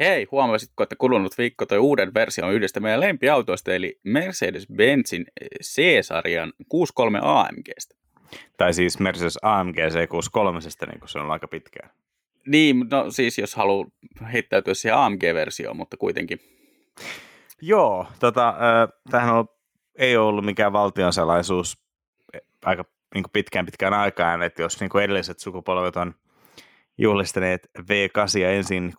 Hei, huomasitko, että kulunut viikko toi uuden version yhdestä meidän lempiautoista, eli Mercedes-Benzin C-sarjan 63 AMGstä. Tai siis Mercedes AMG C63, niin kuin se on aika pitkään. Niin, no siis jos haluaa heittäytyä siihen AMG-versioon, mutta kuitenkin. Joo, tämähän ei ole ollut mikään valtionsalaisuus aika niin pitkään aikaan, että jos niin edelliset sukupolvet on juhlistaneet V8 ja ensin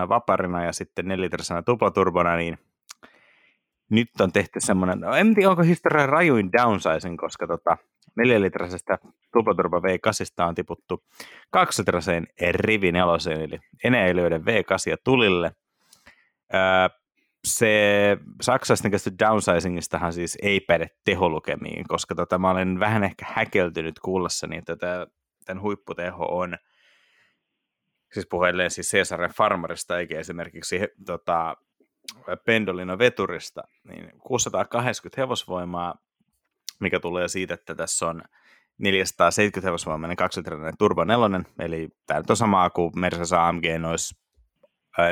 6.2 vaparina ja sitten 4-litrasena tuplaturbona, niin nyt on tehty semmoinen, en tiedä onko historian rajuin downsizing, koska 4-litrasesta tuplaturba V8 on tiputtu 2-litraseen rivineloseen, eli enää ei löydä V8 tulille. Se Saksasta downsizingistahan siis ei päde teholukemiin, koska mä olen vähän ehkä häkeltynyt kuullessani, että tämän huipputeho on, siis puhuilleen siis C-sarjan farmarista eikä esimerkiksi Pendolino veturista, niin 680 hevosvoimaa, mikä tulee siitä, että tässä on 470 hevosvoimainen 2-litrainen turbo 4, eli tämä on samaa kuin Mercedes AMG noissa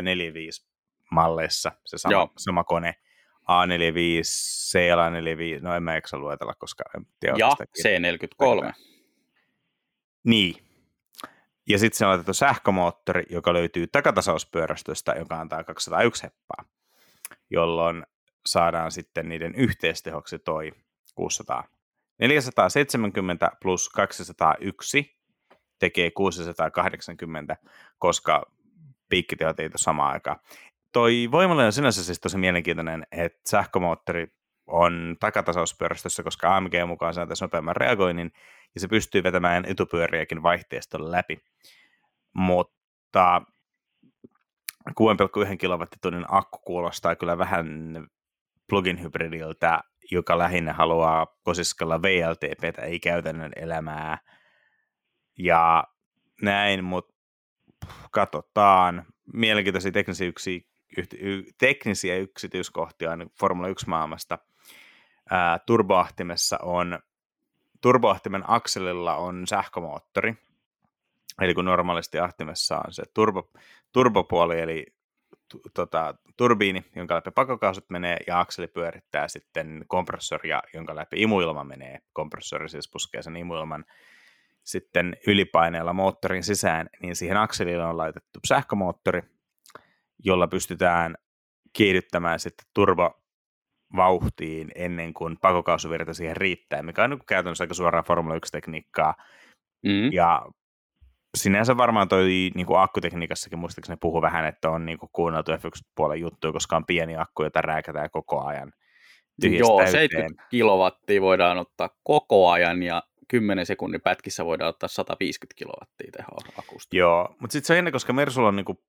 45 malleissa, se sama kone A45, CLA45, no en mä eksä luetella, koska en tiedä. Ja C43. Niin. Ja sitten se on laitettu sähkömoottori, joka löytyy takatasauspyörästöstä, joka antaa 201 heppaa, jolloin saadaan sitten niiden yhteistehoksi toi 600. 470 plus 201 tekee 680, koska piikkiteot ei ole samaan aikaan. Toi voimalle on sinänsä siis tosi mielenkiintoinen, että sähkömoottori on takatasauspyörästössä, koska AMG mukaan saa tässä nopeamman reagoinnin, ja se pystyy vetämään etupyöriäkin vaihteiston läpi. Mutta 6,1 kilowattitunnin akku kuulostaa kyllä vähän plug-in hybridiltä, joka lähinnä haluaa kosiskella WLTPtä, ei käytännön elämää ja näin, mutta katsotaan. Mielenkiintoisia teknisiä yksityiskohtia on Formula 1-maailmasta. Turboahtimen akselilla on sähkömoottori, eli kun normaalisti ahtimessa on se turbopuoli, eli turbiini, jonka läpi pakokaasut menee, ja akseli pyörittää sitten kompressoria, jonka läpi imuilma menee. Kompressori siis puskee sen imuilman sitten ylipaineella moottorin sisään, niin siihen akselille on laitettu sähkömoottori, jolla pystytään kiihdyttämään sitten turbovauhtiin ennen kuin pakokaasuvirta siihen riittää, mikä on käytännössä aika suoraan Formula 1-tekniikkaa. Mm-hmm. Ja sinänsä varmaan toi niin kuin akkutekniikassakin, muistaakseni puhuu vähän, että on niin kuin kuunneltu F1-puolen juttuja, koska on pieni akku, jota rääkätään koko ajan tyhjästä. Joo, täyteen. 70 kilowattia voidaan ottaa koko ajan ja 10 sekunnin pätkissä voidaan ottaa 150 kilowattia tehoa akusta. Joo, mutta sitten se on ennen, koska Mersulla on niinku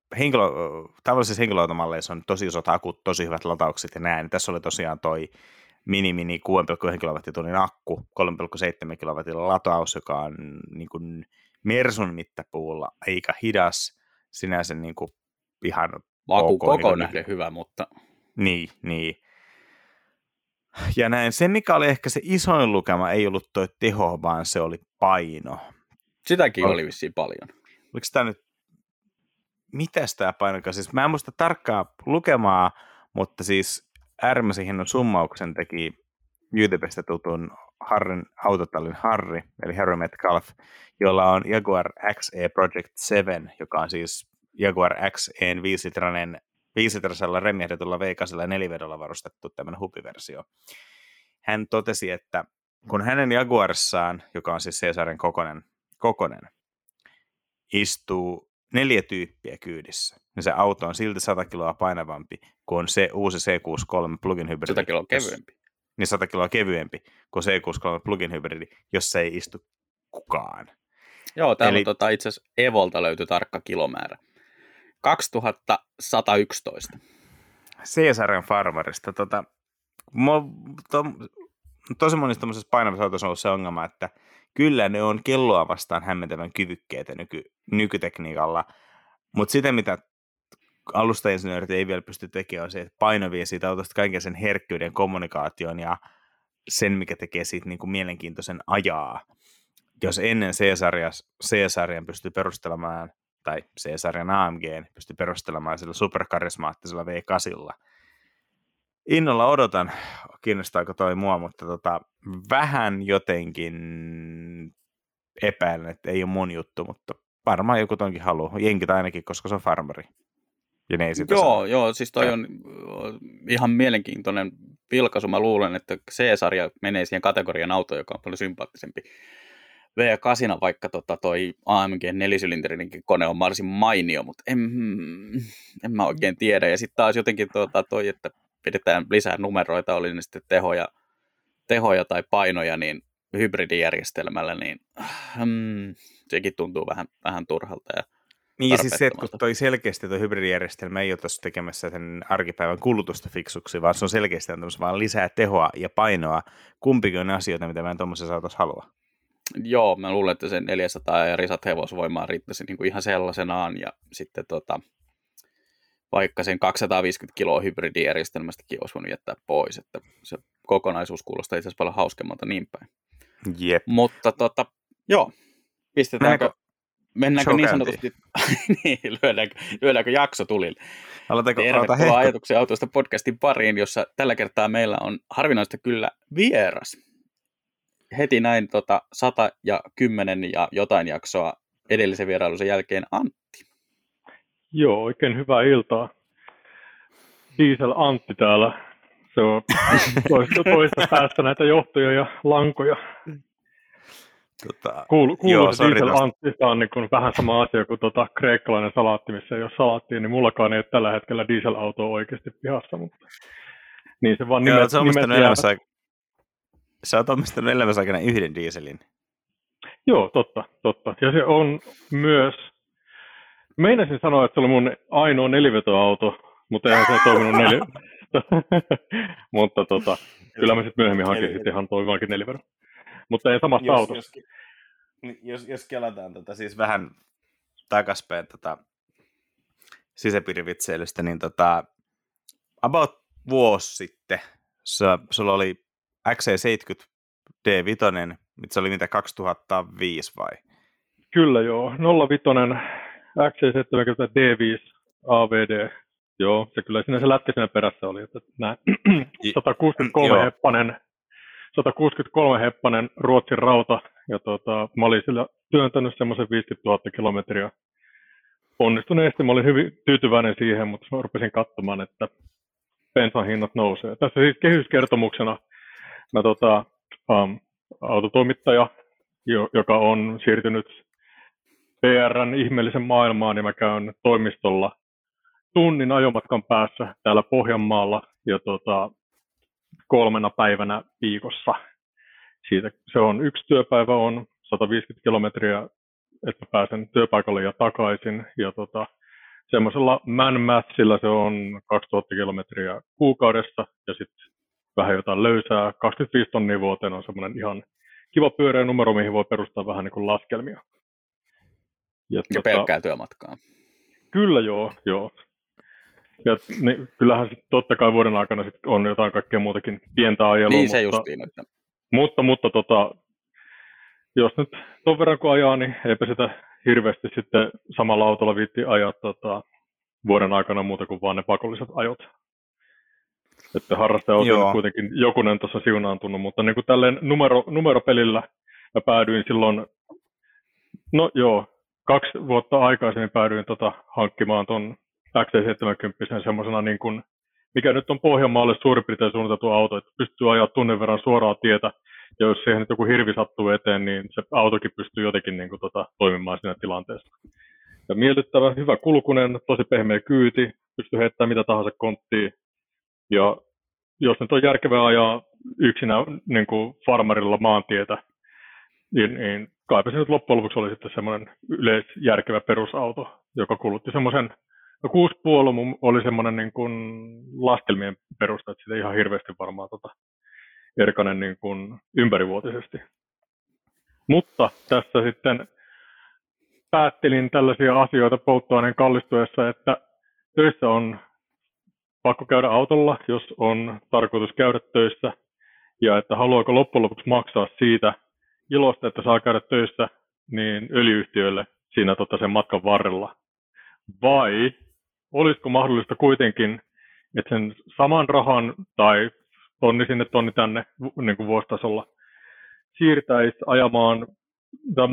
tavallisissa henkilöautomalleissa on tosi isot akut, tosi hyvät lataukset ja näin. Tässä oli tosiaan toi mini 6,1 kilowattitunnin akku, 3,7 kilowattin lataus, joka on niinku Mersun mittapuulla aika hidas, sinänsä niinku ihan akun koko nähden hyvä, mutta... Niin. Ja näin, se mikä oli ehkä se isoin lukema, ei ollut toi teho, vaan se oli paino. Sitäkin oli vissiin paljon. Oliko tämä nyt, mitäs tämä painokas? Siis mä en muista tarkkaa lukemaa, mutta siis äärimmäisen hienon summauksen teki YouTubesta tutun autotallin Harry, eli Harry Metcalfe, jolla on Jaguar XE Project 7, joka on siis Jaguar XEn 5-litrainen 5-litrasella remjähdetulla V8:lla 4-vedolla varustettu tämmöinen hupiversio. Hän totesi, että kun hänen Jaguarissaan, joka on siis C-sarjan kokonen, istuu 4 tyyppiä kyydissä, niin se auto on silti 100 kiloa painavampi kuin se uusi C63 plug-in hybridi. 100 kiloa kevyempi. Niin 100 kiloa kevyempi kuin C63 plug-in hybridi, jossa ei istu kukaan. Joo, täällä eli... itse asiassa Evolta löytyi tarkka kilomäärä. 2111. C-sarjan farmarista. Tosi monissa tämmöisessä painavissa autossa on ollut se ongelma, että kyllä ne on kelloa vastaan hämmentävän kyvykkeitä nykytekniikalla, mutta sitä, mitä alustainsinöörit ei vielä pysty tekemään, on se, että paino vie siitä autosta kaiken sen herkkyyden, kommunikaation ja sen, mikä tekee siitä niin kuin mielenkiintoisen ajaa. Jos ennen C-sarjan pystyy perustelemaan tai C-sarjan AMG:n pystyi perustelemaan sillä superkarismaattisella V8:lla. Innolla odotan, kiinnostaako toi mua, mutta vähän jotenkin epäilen, että ei ole mun juttu, mutta varmaan joku tonkin haluaa. Jenkit ainakin, koska se on farmari. Joo, siis toi on ihan mielenkiintoinen vilkaisu. Mä luulen, että C-sarja menee siihen kategorian auto, joka on paljon sympaattisempi. V8, vaikka toi AMG nelisylinterinen kone on varsin mainio, mutta en mä oikein tiedä. Ja sitten taas jotenkin toi, että pidetään lisää numeroita, oli ne sitten tehoja tai painoja, niin hybridijärjestelmällä, niin sekin tuntuu vähän turhalta ja niin, siis se, että kun toi selkeästi tuo hybridijärjestelmä ei ole tuossa tekemässä sen arkipäivän kulutusta fiksuksi, vaan se on selkeästi antamassa vaan lisää tehoa ja painoa. Kumpikin on asioita, mitä mä en tuommoisen saataisiin halua. Joo, mä luulen, että sen 400 ja risat hevosvoimaa riittäisi niin kuin ihan sellaisenaan, ja sitten vaikka sen 250 kiloa hybridijärjestelmästäkin olisi voinut jättää pois, että se kokonaisuus kuulostaa itse asiassa paljon hauskemmalta niin päin. Jep. Mutta joo, pistetäänkö... Mennäänkö niin sanotusti, niin, lyödäänkö jakso tulille? Tervetuloa ajatuksia autoista podcastin pariin, jossa tällä kertaa meillä on harvinaista kyllä vieras. Heti näin 110 ja jotain jaksoa edellisen vierailun jälkeen Antti. Joo, oikein hyvää iltaa. Diesel Antti täällä. Se on toista päästä näitä johtoja ja lankoja. Kuuluu se Diesel Antti on niin vähän sama asia kuin kreikkalainen salaatti, missä ei ole salaattia, niin mullakaan ei ole tällä hetkellä dieselautoa oikeasti pihassa, mutta niin se vaan nimet jäävät. Sä oot omistanut elämässä aikana yhden dieselin. Joo, totta. Ja se on myös, meinasin sanoa, että se oli mun ainoa nelivetoauto, mutta eihän se toiminut mutta kyllä mä sitten myöhemmin hankin sitten ihan toimivankin neliveto. Mutta ei samasta autosta. Jos kelataan siis vähän takaspäin sisäpiirivitseilystä, niin about vuosi sitten sulla oli XC70D vitonen, mitä se oli 2005 vai? Kyllä joo, 05 XC70D5 AVD. Joo, se kyllä siinä se lätkä siinä perässä oli, että nää 163-heppanen Ruotsin rauta, ja mä olin sillä työntänyt semmoisen 50 000 kilometriä onnistuneesti. Mä olin hyvin tyytyväinen siihen, mutta mä rupesin katsomaan, että bensan hinnat nousee. Tässä siis kehyskertomuksena mä autotoimittaja, joka on siirtynyt PR:n ihmeellisen maailmaan, niin mä käyn toimistolla tunnin ajomatkan päässä täällä Pohjanmaalla, ja 3 päivänä viikossa. Siitä se on yksi työpäivä, on 150 kilometriä, että pääsen työpaikalle ja takaisin. Ja semmoisella man-mathsilla se on 2000 kilometriä kuukaudessa ja sitten vähän jotain löysää. 25 tonnia vuoteen on semmoinen ihan kiva pyöreä numero, mihin voi perustaa vähän niin kuin laskelmia. Ja pelkkää työmatkaa. Kyllä joo. Ja niin, kyllähän sit totta kai vuoden aikana sit on jotain kaikkea muutakin pientä ajelua, niin se justiin, että... mutta jos nyt ton verran kun ajaa, niin eipä sitä hirveästi sitten samalla autolla viitti ajaa vuoden aikana muuta kuin vaan ne pakolliset ajot. Että harrastajaauto on kuitenkin jokunen tuossa siunaantunut, mutta niin kuin tälleen numeropelillä mä päädyin silloin, 2 vuotta aikaisemmin päädyin hankkimaan ton XC70 semmoisena, niin kuin, mikä nyt on Pohjanmaalle suurin piirtein suunniteltu auto, että pystyy ajaa tunnin verran suoraa tietä, ja jos siihen nyt joku hirvi sattuu eteen, niin se autokin pystyy jotenkin niin kuin, toimimaan siinä tilanteessa. Ja miellyttävä, hyvä kulkunen, tosi pehmeä kyyti, pystyy heittämään mitä tahansa konttiin, ja jos nyt on järkevää ajaa yksinä niin kuin farmarilla maantietä, niin kaipa se nyt loppujen lopuksi oli sitten semmoinen yleisjärkevä perusauto, joka kulutti semmoisen 6,5 oli semmoinen niin kuin laskelmien perusta, että sitä ihan hirveästi varmaan erkanen niin kuin ympärivuotisesti. Mutta tässä sitten päättelin tällaisia asioita polttoaineen kallistuessa, että töissä on pakko käydä autolla, jos on tarkoitus käydä töissä, ja että haluaako loppujen lopuksi maksaa siitä ilosta, että saa käydä töissä, niin öljyyhtiöille siinä sen matkan varrella. Vai olisiko mahdollista kuitenkin, että sen saman rahan tai tonni sinne, tonni tänne niin kuin vuositasolla siirtäisi ajamaan tai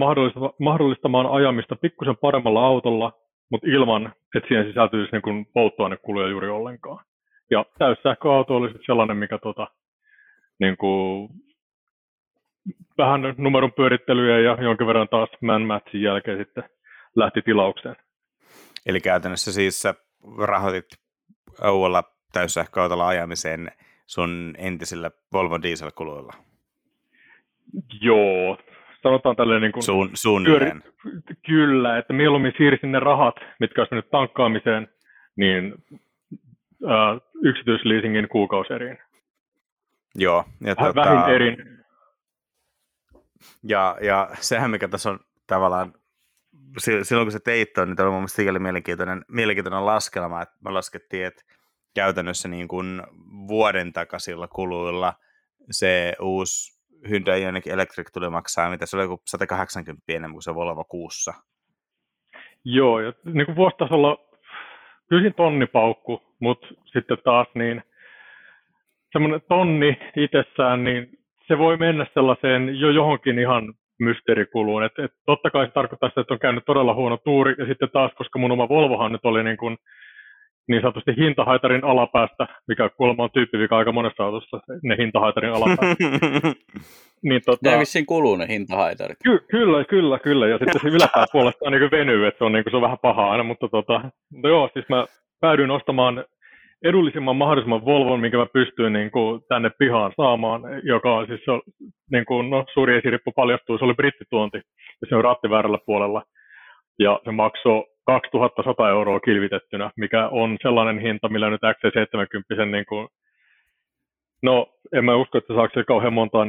mahdollistamaan ajamista pikkusen paremmalla autolla, mutta ilman, että siihen sisältyisi niin kuin polttoainekuluja juuri ollenkaan. Ja täyssähköauto olisi sellainen, mikä niin kuin vähän numeron pyörittelyä ja jonkin verran taas man-matchin jälkeen sitten lähti tilaukseen. Eli käytännössä siis sä rahoitit ouolla täyssähköautolla ajamiseen sun entisillä Volvo dieselkuluilla? Joo, sanotaan tälleen niin kuin suunnilleen. Kyllä, että mieluummin siirsin ne rahat, mitkä olisi mennyt tankkaamiseen, niin yksityisleasingin kuukauseriin. Joo. Ja vähinterin. Ja sehän mikä tässä on tavallaan, silloin kun sä teit on, niin tämä oli mun mielestä sikäli mielenkiintoinen laskelma, että me laskettiin, että käytännössä niin kuin vuoden takaisilla kuluilla se uusi Hyundai Ioniq Electric tuli maksaa, mitä se oli joku 180 enemmän kuin se Volvo 6. Joo, ja niin kuin vuositasolla kyllä tonnipaukku, mutta sitten taas niin semmoinen tonni itsessään, niin se voi mennä sellaiseen jo johonkin ihan mysteerikuluun. Et totta kai se tarkoittaa sitä, että on käynyt todella huono tuuri, ja sitten taas, koska mun oma Volvohan nyt oli niin sanotusti hintahaitarin alapäästä, mikä kuulemma on tyyppivika aika monessa autossa, ne hintahaitarin alapäästä. Niin, ne vissiin kuluu ne hintahaitarit. Kyllä. Ja sitten se yläpää puolestaan niin venyy, että se on vähän paha aina, mutta joo, siis mä päädyin ostamaan edullisimman mahdollisimman Volvon, minkä mä pystyin tänne pihaan saamaan, joka on siis suuri esirippu paljastuu, se oli brittituonti, ja se on rattiväärällä puolella, ja se maksoi 2100 euroa kilvitettynä, mikä on sellainen hinta, millä nyt XC70, en mä usko, että saako se kauhean montaa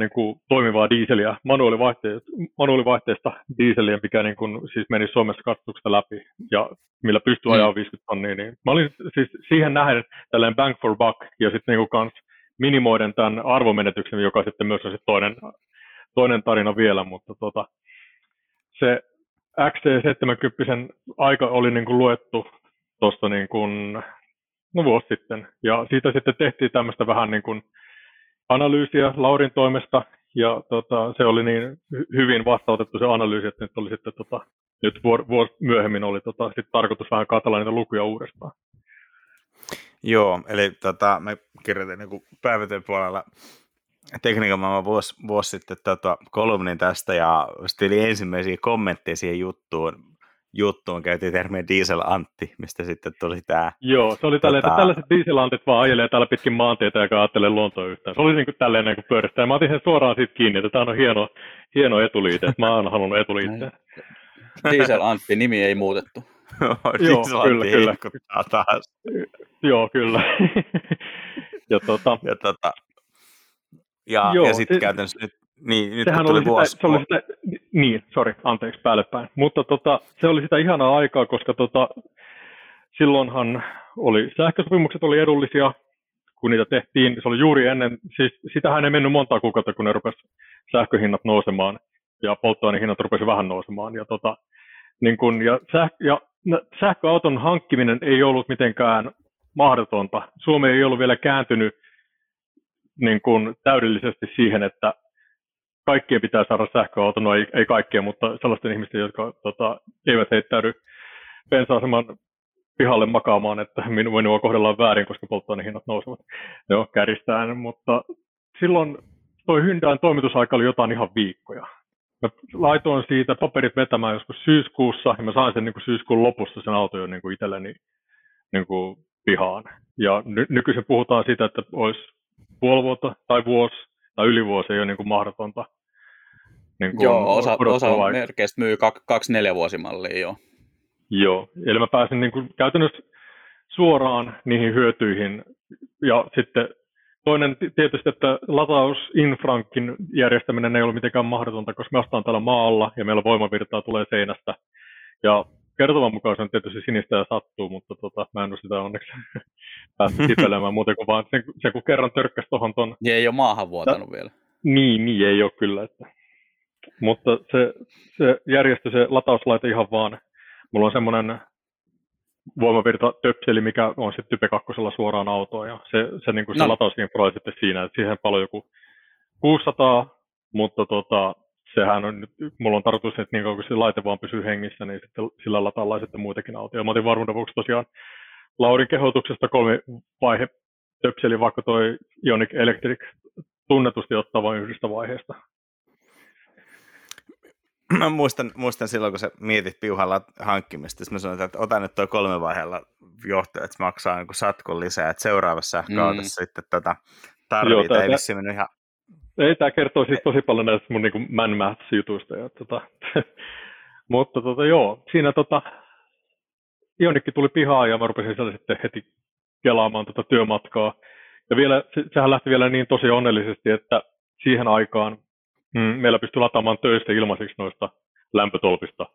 toimivaa diiseliä, manuaalivaihteista diiseliä, mikä siis meni Suomessa katsotuksesta läpi ja millä pystyy ajaa 50 tonnia. Niin. Mä olin siis siihen nähden tällainen bang for buck ja sitten kans minimoiden tämän arvomenetyksen, joka sitten myös on sit toinen tarina vielä, mutta se XC70 aika oli luettu tuosta vuosi sitten ja siitä sitten tehtiin tämmöistä vähän analyysiä Laurin toimesta, ja se oli niin hyvin vastaanotettu se analyysi, että nyt oli sitten nyt vuosi myöhemmin oli sit tarkoitus vähän katsella niitä lukuja uudestaan. Joo, eli me kirjoitin niinku päivätyön puolella tekniikan maailman vuosi sitten kolumnin tästä, ja sitten oli ensimmäisiä kommentteja siihen juttuun käytiin termiä Diesel Antti, mistä sitten tuli tämä. Joo, se oli tälleen, että tällaiset Diesel Antit vaan ajelee täällä pitkin maantietä, joka ajattelee luontoa yhtään. Se oli tälleen pyöristää. Mä otin sen suoraan siitä kiinni, että tämä on hieno etuliite. Mä oon halunnut etuliitteen. Diesel Antti, nimi ei muutettu. Joo, kyllä. Joo, kyllä. Ja sitten käytännössä nyt. Niin, nyt sehän oli päällepäin. Mutta se oli sitä ihanaa aikaa, koska silloinhan oli sähkösopimukset oli edullisia, kun niitä tehtiin. Se oli juuri ennen, siis sitähän ei mennyt montaa kuukautta, kun ne rupesi sähköhinnat nousemaan ja polttoainehinnat rupesi vähän nousemaan. Ja, sähköauton hankkiminen ei ollut mitenkään mahdotonta. Suomi ei ollut vielä kääntynyt täydellisesti siihen, että kaikkien pitää saada sähköauto, no ei kaikkien, mutta sellaisten ihmisten, jotka eivät heittäydy bensa-aseman pihalle makaamaan, että minua kohdellaan väärin, koska polttoainehinnat nousevat. Joo, kärjistään, mutta silloin toi Hyundain toimitusaika oli jotain ihan viikkoja. Mä laitoin siitä paperit vetämään joskus syyskuussa, ja mä sain sen syyskuun lopussa sen auton jo itselleni pihaan. Ja nykyisin puhutaan siitä, että olisi puoli vuotta tai vuosi, tai yli vuosi ei ole mahdotonta. Joo, osa merkeistä myy 24 vuosimallia jo. Joo, eli mä pääsin käytännössä suoraan niihin hyötyihin. Ja sitten toinen tietysti, että latausinfrankin järjestäminen ei ole mitenkään mahdotonta, koska me astaan täällä maalla ja meillä voimavirtaa tulee seinästä. Ja kertovan mukaan se on tietysti sinistä ja sattuu, mutta mä en ole sitä onneksi päässyt sipelemään muuten kuin vaan se kun kerran törkkäsi tuohon ton. Ei ole maahan vuotanut vielä. Niin, ei ole kyllä. Että. Mutta se järjestö, se latauslaite ihan vaan. Mulla on semmoinen voimavirta töpseli, mikä on sitten type 2:lla suoraan autoon. Ja se, niin kuin se latausinfra oli sitten siinä, että siihen paloi joku 600, mutta sehän on, mulla on tarkoitus, että niin kauan kun se laite vaan pysyy hengissä, niin sitten sillä lataillaan sitten muitakin autoja. Mä otin varmuuden vuoksi tosiaan Laurin kehotuksesta 3-vaihe töpseli, vaikka toi Ioniq Electric tunnetusti ottaa vain yhdestä vaiheesta. Mä muistan silloin, kun sä mietit piuhan hankkimista, mä sanoin, että ota nyt toi 3 vaiheella johto, että maksaa niin satkun lisää, että seuraavassa kautessa sitten tarvii. Joo, ei vissiin mennyt ihan... Ei, tää kertoo siis tosi paljon näistä mun niin man maths-jutuista. Mutta joo, siinä Ioniq tuli pihaan ja mä rupesin siellä sitten heti kelaamaan työmatkaa. Ja vielä, sehän lähti vielä niin tosi onnellisesti, että siihen aikaan meillä pystyi lataamaan töistä ilmaiseksi noista lämpötolpista,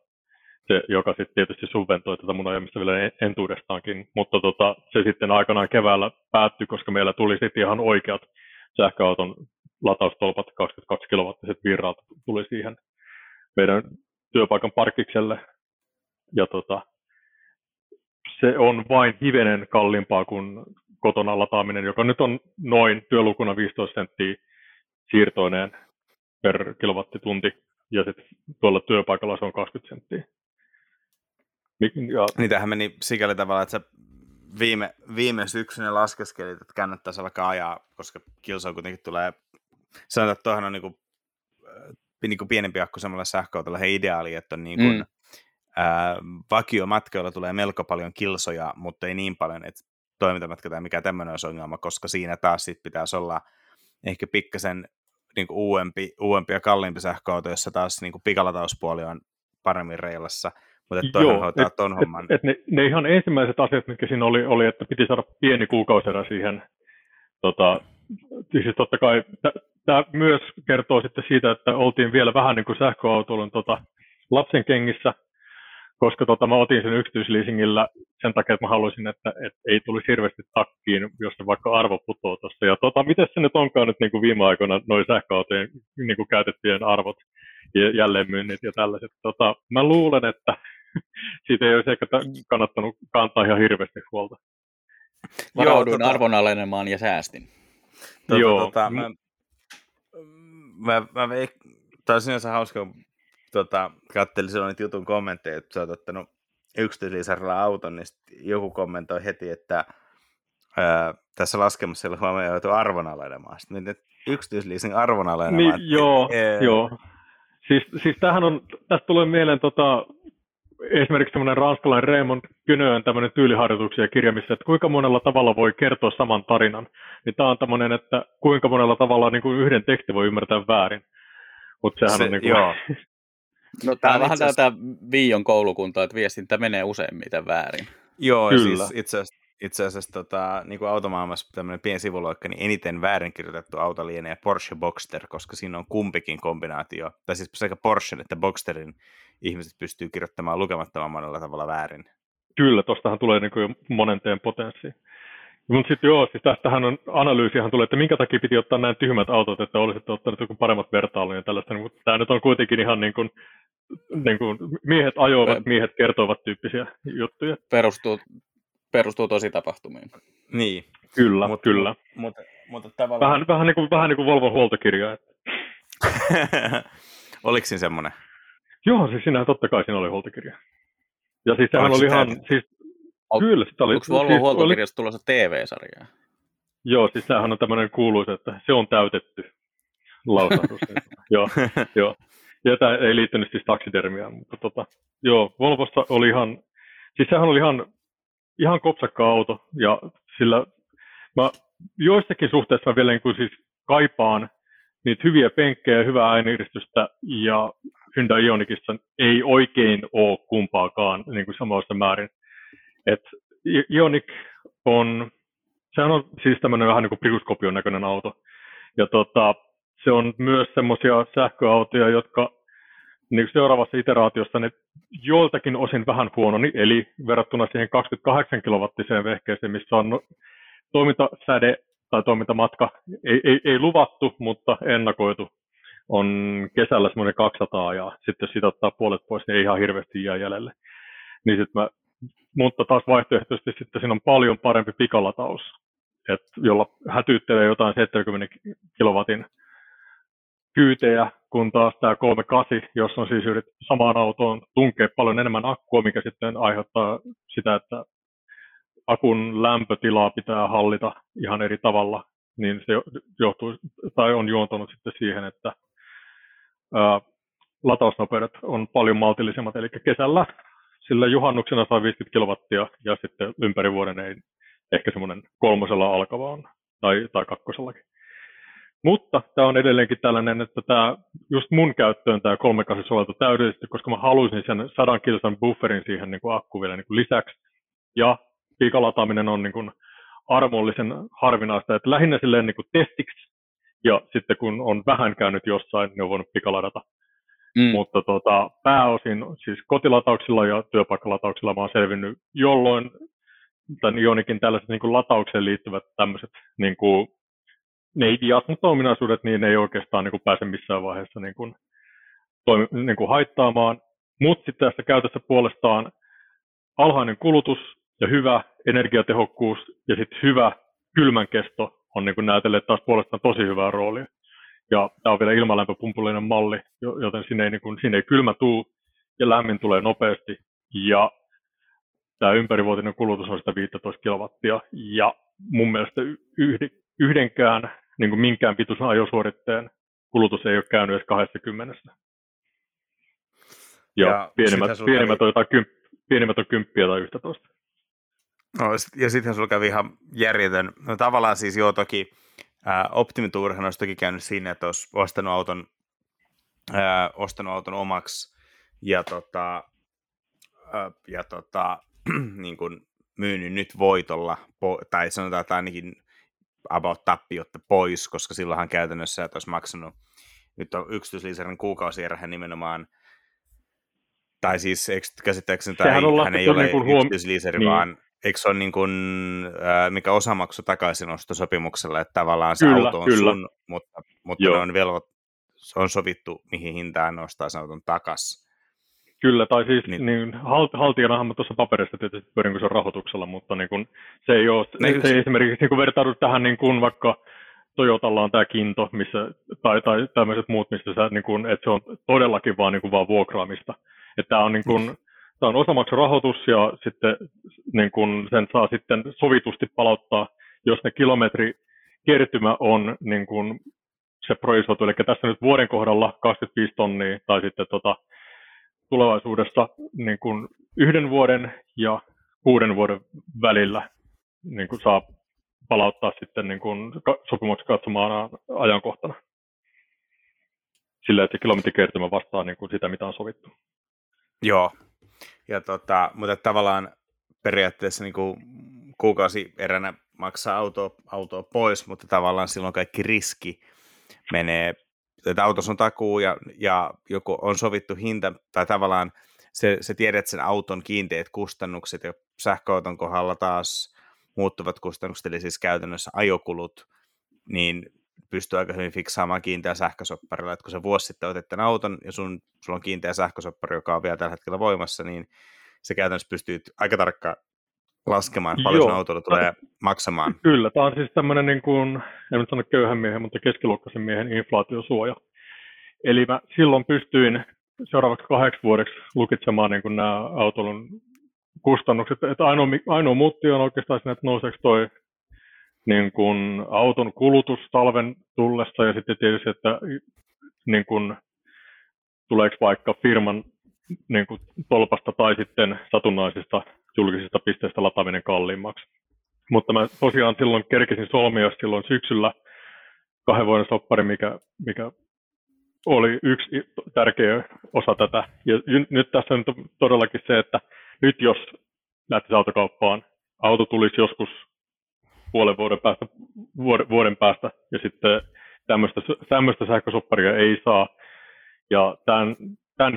se, joka sitten tietysti subventoi tätä mun ajamista vielä entuudestaankin, mutta se sitten aikanaan keväällä päättyi, koska meillä tuli sitten ihan oikeat sähköauton lataustolpat, 22 kilowattiset virrat tuli siihen meidän työpaikan parkikselle, ja se on vain hivenen kalliimpaa kuin kotona lataaminen, joka nyt on noin työlukuna 15 senttiä siirtoineen per kilowattitunti, ja sitten tuolla työpaikalla se on 20 senttiä. Niin tämähän meni sikäli tavalla, että sä viime syksynä laskeskelit, että kannattaisi alkaa ajaa, koska kilsoon kuitenkin tulee, sanotaan, että toihan on niinku pienempi akku samalla sähköautolla, he ideaali, että on niin kuin vakiomatkoilla tulee melko paljon kilsoja, mutta ei niin paljon, että toimintamatka tai mikä tämmöinen olisi ongelma, koska siinä taas sit pitäisi olla ehkä pikkasen niin kuin uudempi ja kalliimpi sähköauto, jossa taas niin kuin pikalatauspuoli on paremmin reilassa, mutta toinen hoitaa ton homman. Ne ihan ensimmäiset asiat, mitkä siinä oli, että piti saada pieni kuukauserä siihen. Siis totta kai, tämä myös kertoo sitten siitä, että oltiin vielä vähän niin kuin sähköautoilun lapsen kengissä, koska mä otin sen yksityisleasingillä sen takia, että mä haluaisin, että ei tulisi hirveästi takkiin, jos se vaikka arvo putoaa tuossa. Ja miten se nyt onkaan nyt niin kuin viime aikoina noin sähköautojen niin kuin käytettyjen arvot ja jälleenmyynnit ja tällaiset. Mä luulen, että siitä ei olisi ehkä kannattanut kantaa ihan hirveästi huolta. Varauduin arvon alenemaan ja säästin. Joo. Tämä on sinänsä hauska. Katselin silloin niitä jutun kommentteja, että sä oot ottanut yksityisleasingilla auton, niin joku kommentoi heti, että tässä laskemassa ei ole huomioitu arvonalenemaan. Sitten yksityisleasing arvonalenemaan. Niin, joo. Siis tästä tulee mieleen esimerkiksi tämmöinen ranskalainen Raymond Kynöön tämmöinen tyyliharjoituksia kirja, missä, että kuinka monella tavalla voi kertoa saman tarinan. Niin tämä on tämmöinen, että kuinka monella tavalla niin kuin yhden tekstin voi ymmärtää väärin. Mutta sehän on niin kuin... Joo. No, tämä on vähän tätä Viion koulukuntaa, että viestintä menee useimmiten väärin. Joo, kyllä. Siis itse asiassa niin kuin automaailmassa tämmöinen pieni sivuloikka, niin eniten väärinkirjoitettu auto lienee Porsche Boxster, koska siinä on kumpikin kombinaatio. Tai siis sekä Porschen että Boxsterin ihmiset pystyy kirjoittamaan lukemattoman monella tavalla väärin. Kyllä, tuostahan tulee niin kuin monenteen potenssi. Mutta sitten siis tästähän on analyysihan tulee, että minkä takia piti ottaa näin tyhmät autot, että olisitte ottaneet joku paremmat vertailuja ja tällaista, mutta tämä nyt on kuitenkin ihan niin kuin miehet ajoivat, miehet kertovat -tyyppisiä juttuja. Perustuu tosi tapahtumiin. Niin. Kyllä, kyllä. Mutta tavallaan... Vähän niin kuin Volvon huoltokirja. Oliko siinä semmoinen? Joo, siis sinähän totta kai siinä oli huoltokirja. Ja siis sehän oli ihan... Kyllä, sitä oli. Onko Volvo huoltokirjasta tulossa TV-sarjaa? Joo, siis tämähän on tämmöinen kuuluisa, että se on täytetty lausahdus. Joo. Ja tämä ei liittynyt siis taksidermiaan, mutta joo, Volvosta oli ihan, siis sehän oli ihan kopsakka auto, ja sillä mä joissakin suhteessa mä vielä niin kuin siis kaipaan niitä hyviä penkkejä, hyvää ääniristystä, ja Hyundai Ioniqissa ei oikein ole kumpaakaan niin kuin samassa määrin. Että Ioniq on, sehän on siis tämmöinen vähän niin kuin priuskopion näköinen auto. Ja se on myös semmoisia sähköautoja, jotka niin seuraavassa iteraatiossa ne joiltakin osin vähän huononi, eli verrattuna siihen 28 kilowattiseen vehkeeseen, missä on toimintasäde tai toimintamatka ei luvattu, mutta ennakoitu. on kesällä semmoinen 200 ja sitten jos siitä ottaa puolet pois, niin ei ihan hirveästi jää jäljelle. Niin sit mutta taas vaihtoehtoisesti sitten siinä on paljon parempi pikalataus, jolla hätyyttelee jotain 70 kilowatin kyytejä, kun taas tämä 38, jossa on siis yritetty samaan autoon tunkea paljon enemmän akkua, mikä sitten aiheuttaa sitä, että akun lämpötilaa pitää hallita ihan eri tavalla, niin se johtuu, tai on juontanut sitten siihen, että latausnopeudet on paljon maltillisemmat, eli kesällä sillä juhannuksena saa 50 kilowattia ja sitten ympäri vuoden ei ehkä semmoinen 3:lla alkavaan tai 2:llakin. Mutta tämä on edelleenkin tällainen, että tämä just mun käyttöön tämä 38 soveltu täydellisesti, koska mä halusin sen 100 kilsan bufferin siihen niin kuin akku vielä niin kuin lisäksi. Ja pikalataaminen on niin kuin armollisen harvinaista, että lähinnä silleen niin kuin testiksi ja sitten kun on vähän käynyt jossain, niin on voinut pikaladata. Mutta pääosin siis kotilatauksilla ja työpaikkalatauksilla mä oon selvinnyt, jolloin tämän Ioniqin tällaiset niin kuin lataukseen liittyvät tämmöiset niin kuin ne ideat, mutta ominaisuudet, niin ne ei oikeastaan niin kuin pääse missään vaiheessa niin kuin, haittaamaan. Mutta sitten tässä käytössä puolestaan alhainen kulutus ja hyvä energiatehokkuus ja sitten hyvä kylmänkesto on niin kuin näytelleet taas puolestaan tosi hyvää roolia. Ja tämä on vielä ilmalämpöpumpullinen malli, joten sinne ei kylmä tuu ja lämmin tulee nopeasti. Ja tämä ympärivuotinen kulutus on sitä 15 kilowattia ja mun mielestä yhdenkään niin kuin minkään pituisen ajosuoritteen kulutus ei ole käynyt edes 20. Ja pienimmät on 10 tai 11. No, ja sittenhän sulla kävi ihan järjetön. No tavallaan siis joo toki optimiturhan olisi toki käynyt siinä, että olisi ostanut auton omaksi ja, niin kuin myynyt nyt voitolla, tai sanotaan, että ainakin about tappiotta pois, koska silloinhan käytännössä et olisi maksanut, nyt on yksityisliisarin kuukausierhe nimenomaan, tai siis käsittääkseni hän ei ole yksityisliisari, vaan eikö se ole niin kuin, mikä osamaksu takaisinostosopimuksella, että tavallaan se auto on sun, mutta ne on on sovittu, mihin hintaan nostaa sen auton takas. Kyllä, tai siis niin haltijanahan mä tuossa paperissa tietysti pyörin, kun se on rahoituksella, mutta niin kun, se ei ole, se ei esimerkiksi niin kun vertaudu tähän niin kun vaikka Toyotalla on tämä Kinto, missä, tai tämmöiset muut, missä sä, niin kun, että se on todellakin vaan, niin kun, vaan vuokraamista. Että tämä on niin kun, tämä on osamaksurahoitus ja sitten niin kun sen saa sitten sovitusti palauttaa, jos ne kilometrikertymä on niin kun se projisoitu. Eli tässä nyt vuoden kohdalla 25 tonnia tai sitten tulevaisuudessa niin kun 1 vuoden ja 6 vuoden välillä niin kun saa palauttaa sitten niin kun sopimuksen katsomaan ajankohtana. Sillä, että se kilometrikertymä vastaa niin kun sitä, mitä on sovittu. Joo. Ja mutta tavallaan periaatteessa niin kuin kuukausi eränä maksaa autoa pois, mutta tavallaan silloin kaikki riski menee, että autossa on takuu ja joku on sovittu hinta, tai tavallaan se tiedät sen auton kiinteät kustannukset ja sähköauton kohdalla taas muuttuvat kustannukset, eli siis käytännössä ajokulut, niin pystyy aika hyvin fiksaamaan kiinteä sähkösopparilla, että kun sä vuosi sitten otit tämän auton ja sulla on kiinteä sähkösoppari, joka on vielä tällä hetkellä voimassa, niin se käytännössä pystyy aika tarkkaan laskemaan, paljon sun autolla tulee maksamaan. Kyllä, tämä on siis tämmöinen, niin kuin, en nyt sano köyhän miehen, mutta keskiluokkaisen miehen inflaatiosuoja. Eli mä silloin pystyin seuraavaksi 8 vuodeksi lukitsemaan niin kuin nämä autolun kustannukset. Että ainoa muutti on oikeastaan siinä, että nouseeko toi niin kun auton kulutus talven tullessa ja sitten tietysti, että niin kun tuleeko vaikka firman niin kun tolpasta tai sitten satunnaisista julkisista pisteistä lataaminen kalliimmaksi. Mutta mä tosiaan silloin kerkisin solmia silloin syksyllä 2 vuoden soppari, mikä oli yksi tärkeä osa tätä. Ja nyt tässä on todellakin se, että nyt jos lähtisi autokauppaan, auto tulisi joskus puolen vuoden päästä, ja sitten tämmöistä sähkösopparia ei saa, ja tämän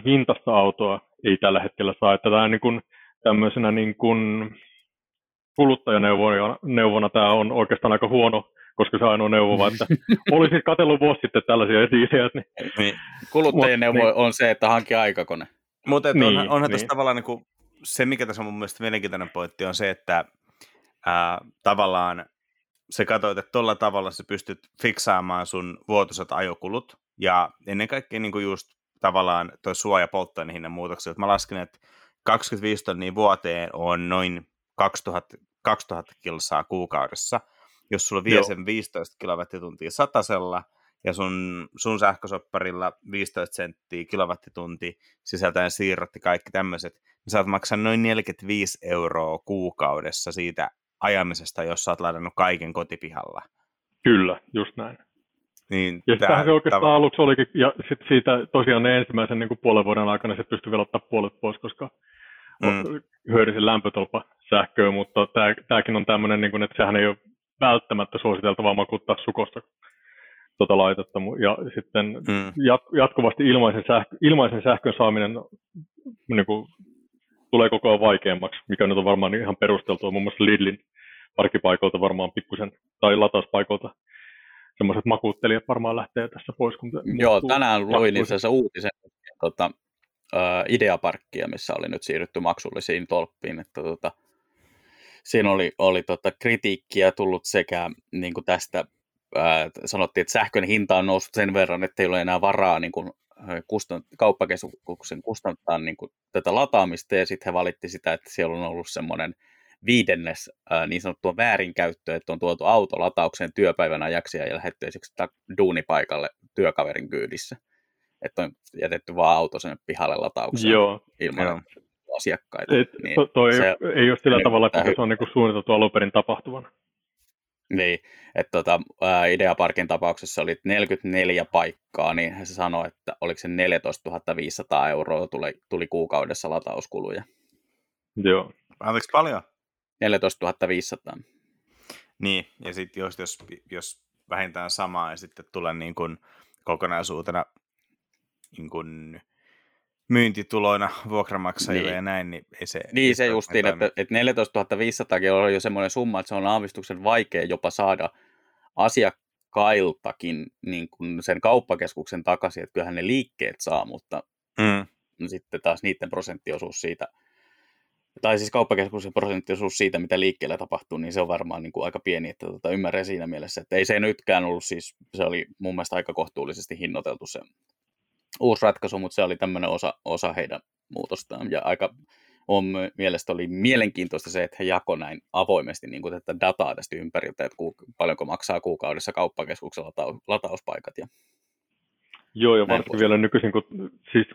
hintasta autoa ei tällä hetkellä saa, että tämä niin kuin tämmöisenä niin kuin kuluttajaneuvona tämä on oikeastaan aika huono, koska se ainoa neuvova, että olisit siis katsellut vuosi sitten tällaisia esiisiä. Niin. Kuluttajaneuvo niin. On se, että hanki aikakone. Mutta niin, onhan tässä tavallaan, niin kuin, se mikä tässä on mun mielestä mielenkiintoinen pointti on se, että tavallaan se katsoit, että tuolla tavalla sä pystyt fiksaamaan sun vuotuiset ajokulut ja ennen kaikkea niin kuin just tavallaan toi suoja polttoaineen hinnan muutoksia. Mä laskin, että 25 tonnia vuoteen on noin 2000 kilsaa kuukaudessa, jos sulla vie sen 15 kilowattituntia satasella ja sun sähkösopparilla 15 senttiä kilowattitunti sisältäen siirrot ja kaikki tämmöiset, niin sä oot maksaa noin 45 euroa kuukaudessa siitä ajamisesta, jos sä oot ladannut kaiken kotipihalla. Kyllä, just näin. Niin, ja sitähän se oikeastaan aluksi olikin, ja sit siitä tosiaan ne ensimmäisen niin kuin puolen vuoden aikana se pystyi vielä ottaa puolet pois, koska hyödysi lämpötolpa sähköä, mutta tämäkin on tämmöinen, niin kuin, että sehän ei ole välttämättä suositeltavaa makuuttaa sukosta tuota laitetta. Ja sitten jatkuvasti ilmaisen sähkön saaminen niin kuin, tulee koko ajan vaikeammaksi, mikä nyt on varmaan ihan perusteltua, muun muassa Lidlin parkkipaikalta varmaan pikkusen, tai latauspaikoilta. Sellaiset makuuttelijat varmaan lähtee tässä pois. Kun joo, tänään luin itseasiassa uutisen Ideaparkkia, missä oli nyt siirrytty maksullisiin tolppiin. Että, siinä oli kritiikkiä tullut sekä niin kuin tästä, sanottiin, että sähkön hinta on noussut sen verran, että ei ole enää varaa niin kuin, kauppakeskuksen kustantaa niin kuin, tätä lataamista, ja sitten he valitti sitä, että siellä on ollut semmoinen viidennes niin sanottua väärinkäyttöä, että on tuotu auto lataukseen työpäivän ajaksi ja lähdetty esimerkiksi duunipaikalle työkaverin kyydissä. Että on jätetty vaan auto sen pihalle lataukseen ilman asiakkaita. Niin ei ole sillä tavalla, kun se on niinku suunniteltu alun perin tapahtuvana. Niin, että Ideaparkin tapauksessa oli 44 paikkaa, niin se sanoi, että oliko se 14 500 euroa tuli kuukaudessa latauskuluja. Joo. Anteeksi, paljon? 14 500. Niin, ja sitten jos vähintään samaa, ja sitten tulee niin kuin kokonaisuutena niin kuin myyntituloina vuokramaksajille niin. Ja näin, niin ei se... Niin, se justiin, että 14 500kin on jo semmoinen summa, että se on aavistuksen vaikea jopa saada asiakkailtakin niin kuin sen kauppakeskuksen takaisin, että kyllähän ne liikkeet saa, mutta sitten taas niiden prosenttiosuus siitä... Tai siis kauppakeskuksen prosenttiosuus siitä, mitä liikkeellä tapahtuu, niin se on varmaan niin kuin aika pieni, että ymmärrän siinä mielessä, että ei se nytkään ollut siis, se oli mun mielestä aika kohtuullisesti hinnoiteltu se uusi ratkaisu, mutta se oli tämmöinen osa heidän muutostaan ja aika mielestäni oli mielenkiintoista se, että he jakoi näin avoimesti niin kuin tätä dataa tästä ympäriltä, että paljonko maksaa kuukaudessa kauppakeskuksen latauspaikat ja... Joo ja varsinkin vielä nykyisin,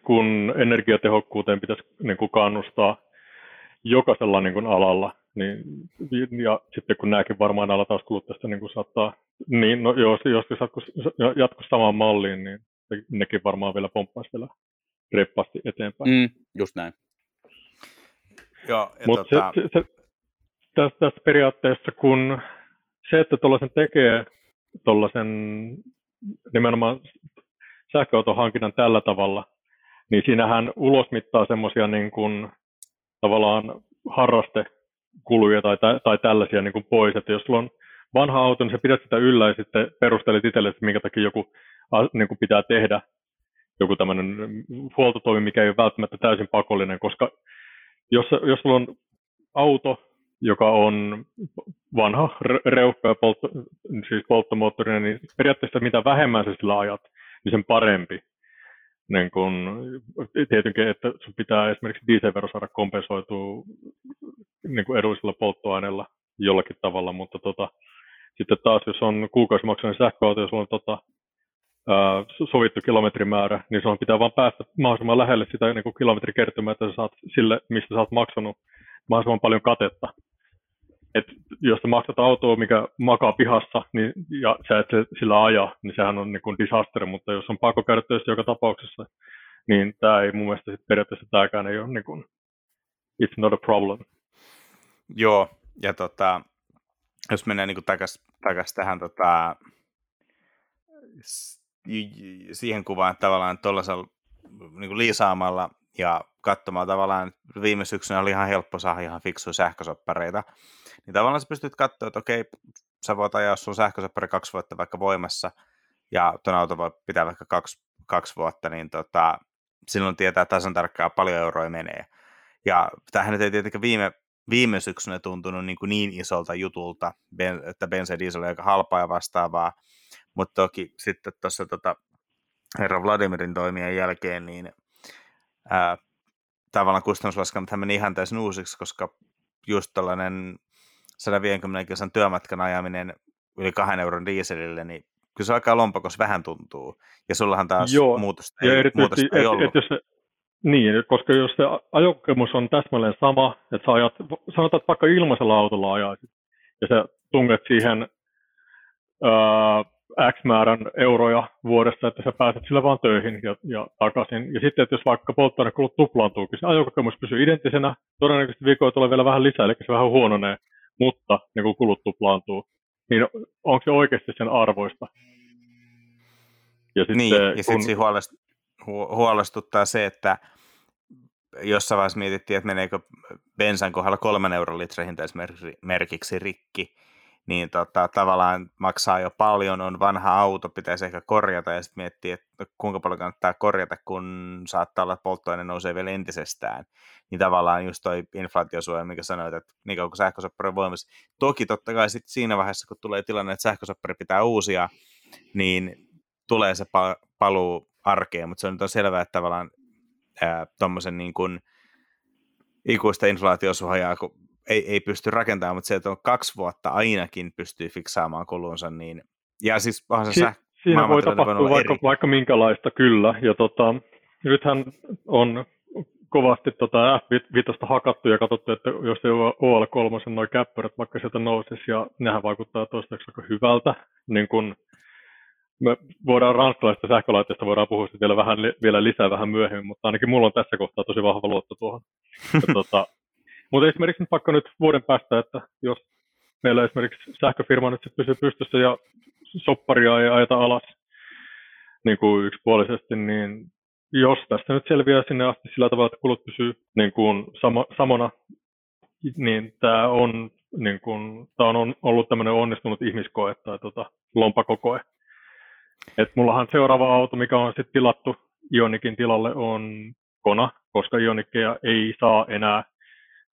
kun energiatehokkuuteen pitäisi niin kuin kannustaa jokaisella niin kuin alalla, niin, ja sitten kun nämäkin varmaan alatauskulut tästä niin kuin saattaa, niin no, jos jatkossa samaan malliin, niin nekin varmaan vielä pomppaisi vielä reippaasti eteenpäin. Just näin. Mutta tässä periaatteessa, kun se, että tuollaisen tekee, nimenomaan sähköauton hankinnan tällä tavalla, niin siinähän ulosmittaa semmoisia niin kuin tavallaan harrastekuluja tai tällaisia niin kuin pois, että jos sulla on vanha auto, niin sä pidät sitä yllä ja sitten perustelet itselle, että minkä takia joku niin kuin pitää tehdä joku tämmöinen huoltotoimi, mikä ei ole välttämättä täysin pakollinen, koska jos sulla on auto, joka on vanha reuhka ja siis polttomoottorinen, niin periaatteessa mitä vähemmän sä sillä ajat, niin sen parempi. Niin kun, tietenkin, että sun pitää esimerkiksi dieselvero saada kompensoitua niin kun edullisella polttoaineella jollakin tavalla, mutta sitten taas jos on kuukausimaksuinen sähköauto ja sulla on sovittu kilometrimäärä, niin sun pitää vaan päästä mahdollisimman lähelle sitä niin kilometrikertymää, että sä saat sille, mistä sä oot maksanut, mahdollisimman paljon katetta. Et jos sä maksat autoa, mikä makaa pihassa, niin, ja sä et sillä ajaa, niin sehän on niin kuin disaster, mutta jos on pakko käydä töissä joka tapauksessa, niin tämä ei mun mielestä periaatteessa tämäkään ei ole niin kuin, it's not a problem. Joo, ja jos mennään niin takaisin tähän siihen kuvaan, että tavallaan tuollaisella niin liisaamalla ja katsomaan tavallaan, viime syksynä oli ihan helppo saada ihan fiksuja sähkösoppareita, niin tavallaan sä pystyt katsoa, että okei, sä voit ajaa sun sähkösoppari 2 vuotta vaikka voimassa, ja ton auto voi pitää vaikka 2 vuotta, niin silloin tietää tasan tarkkaan paljon euroja menee. Ja tämähän nyt ei tietenkään viime syksynä tuntunut niin isolta jutulta, että bensa ja diesel on aika halpaa ja vastaavaa, mutta toki sitten tuossa herra Vladimirin toimien jälkeen, niin tavallaan kustannuslaskelmathan meni ihan täysin uusiksi, koska just tällainen 150 kilsan työmatkan ajaminen yli 2 euron dieselille, niin kyllä se alkaa lompakos vähän tuntuu. Ja sullahan taas muutosta ei ollut. Niin, koska jos se ajokokemus on täsmälleen sama, että sä ajat, sanotaan, että vaikka ilmaisella autolla ajaisit, ja sä tunget siihen X määrän euroja vuodessa, että sä pääset sillä vaan töihin ja takaisin. Ja sitten, että jos vaikka polttoainekulut tuplaantuukin, se ajokokemus pysyy identtisenä, todennäköisesti viikoja tulee vielä vähän lisää, eli se vähän huononee, mutta niin kun kulut tuplaantuu, niin onko se oikeasti sen arvoista? Ja sitten, niin, ja sitten siinä huolestuttaa se, että jossain vaiheessa mietittiin, että meneekö bensan kohdalla 3 euron litrahinta esimerkiksi rikki, niin tavallaan maksaa jo paljon, on vanha auto, pitäisi ehkä korjata, ja sitten miettii, että kuinka paljon kannattaa korjata, kun saattaa olla, että polttoaine nousee vielä entisestään. Niin tavallaan just toi inflaatiosuoja, minkä sanoit, että niin kauan kun sähkösoppari on voimassa. Toki totta kai sit siinä vaiheessa, kun tulee tilanne, että sähkösoppari pitää uusia, niin tulee se paluu arkeen, mutta se on nyt selvää, että tavallaan tuommoisen niin kuin ikuista inflaatiosuojaa, kun ei pysty rakentamaan, mutta se, että on 2 vuotta ainakin pystyy fiksaamaan kulunsa, niin ja siis onhan se siinä voi tapahtua vaikka minkälaista, kyllä, ja nythän on kovasti F5 hakattu ja katsottu, että jos ei ole OL3 noin käppärät vaikka sieltä nousisi, ja nehän vaikuttaa toistaiseksi aika hyvältä, niin kun me voidaan ranskalaisesta sähkölaitteesta puhua vielä lisää vähän myöhemmin, mutta ainakin mulla on tässä kohtaa tosi vahva luotto tuohon. Mutta esimerkiksi nyt vaikka nyt vuoden päästä, että jos meillä esimerkiksi sähköfirma nyt pysyy pystyssä ja sopparia ei ajeta alas niin kuin yksipuolisesti, niin jos tästä nyt selviää sinne asti sillä tavalla, että kulut pysyy niin kuin samana, niin tämä on, niin kuin, on ollut tämmöinen onnistunut ihmiskoe tai lompakokoe. Et mullahan seuraava auto, mikä on sitten tilattu Ioniqin tilalle, on Kona, koska Ioniqia ei saa enää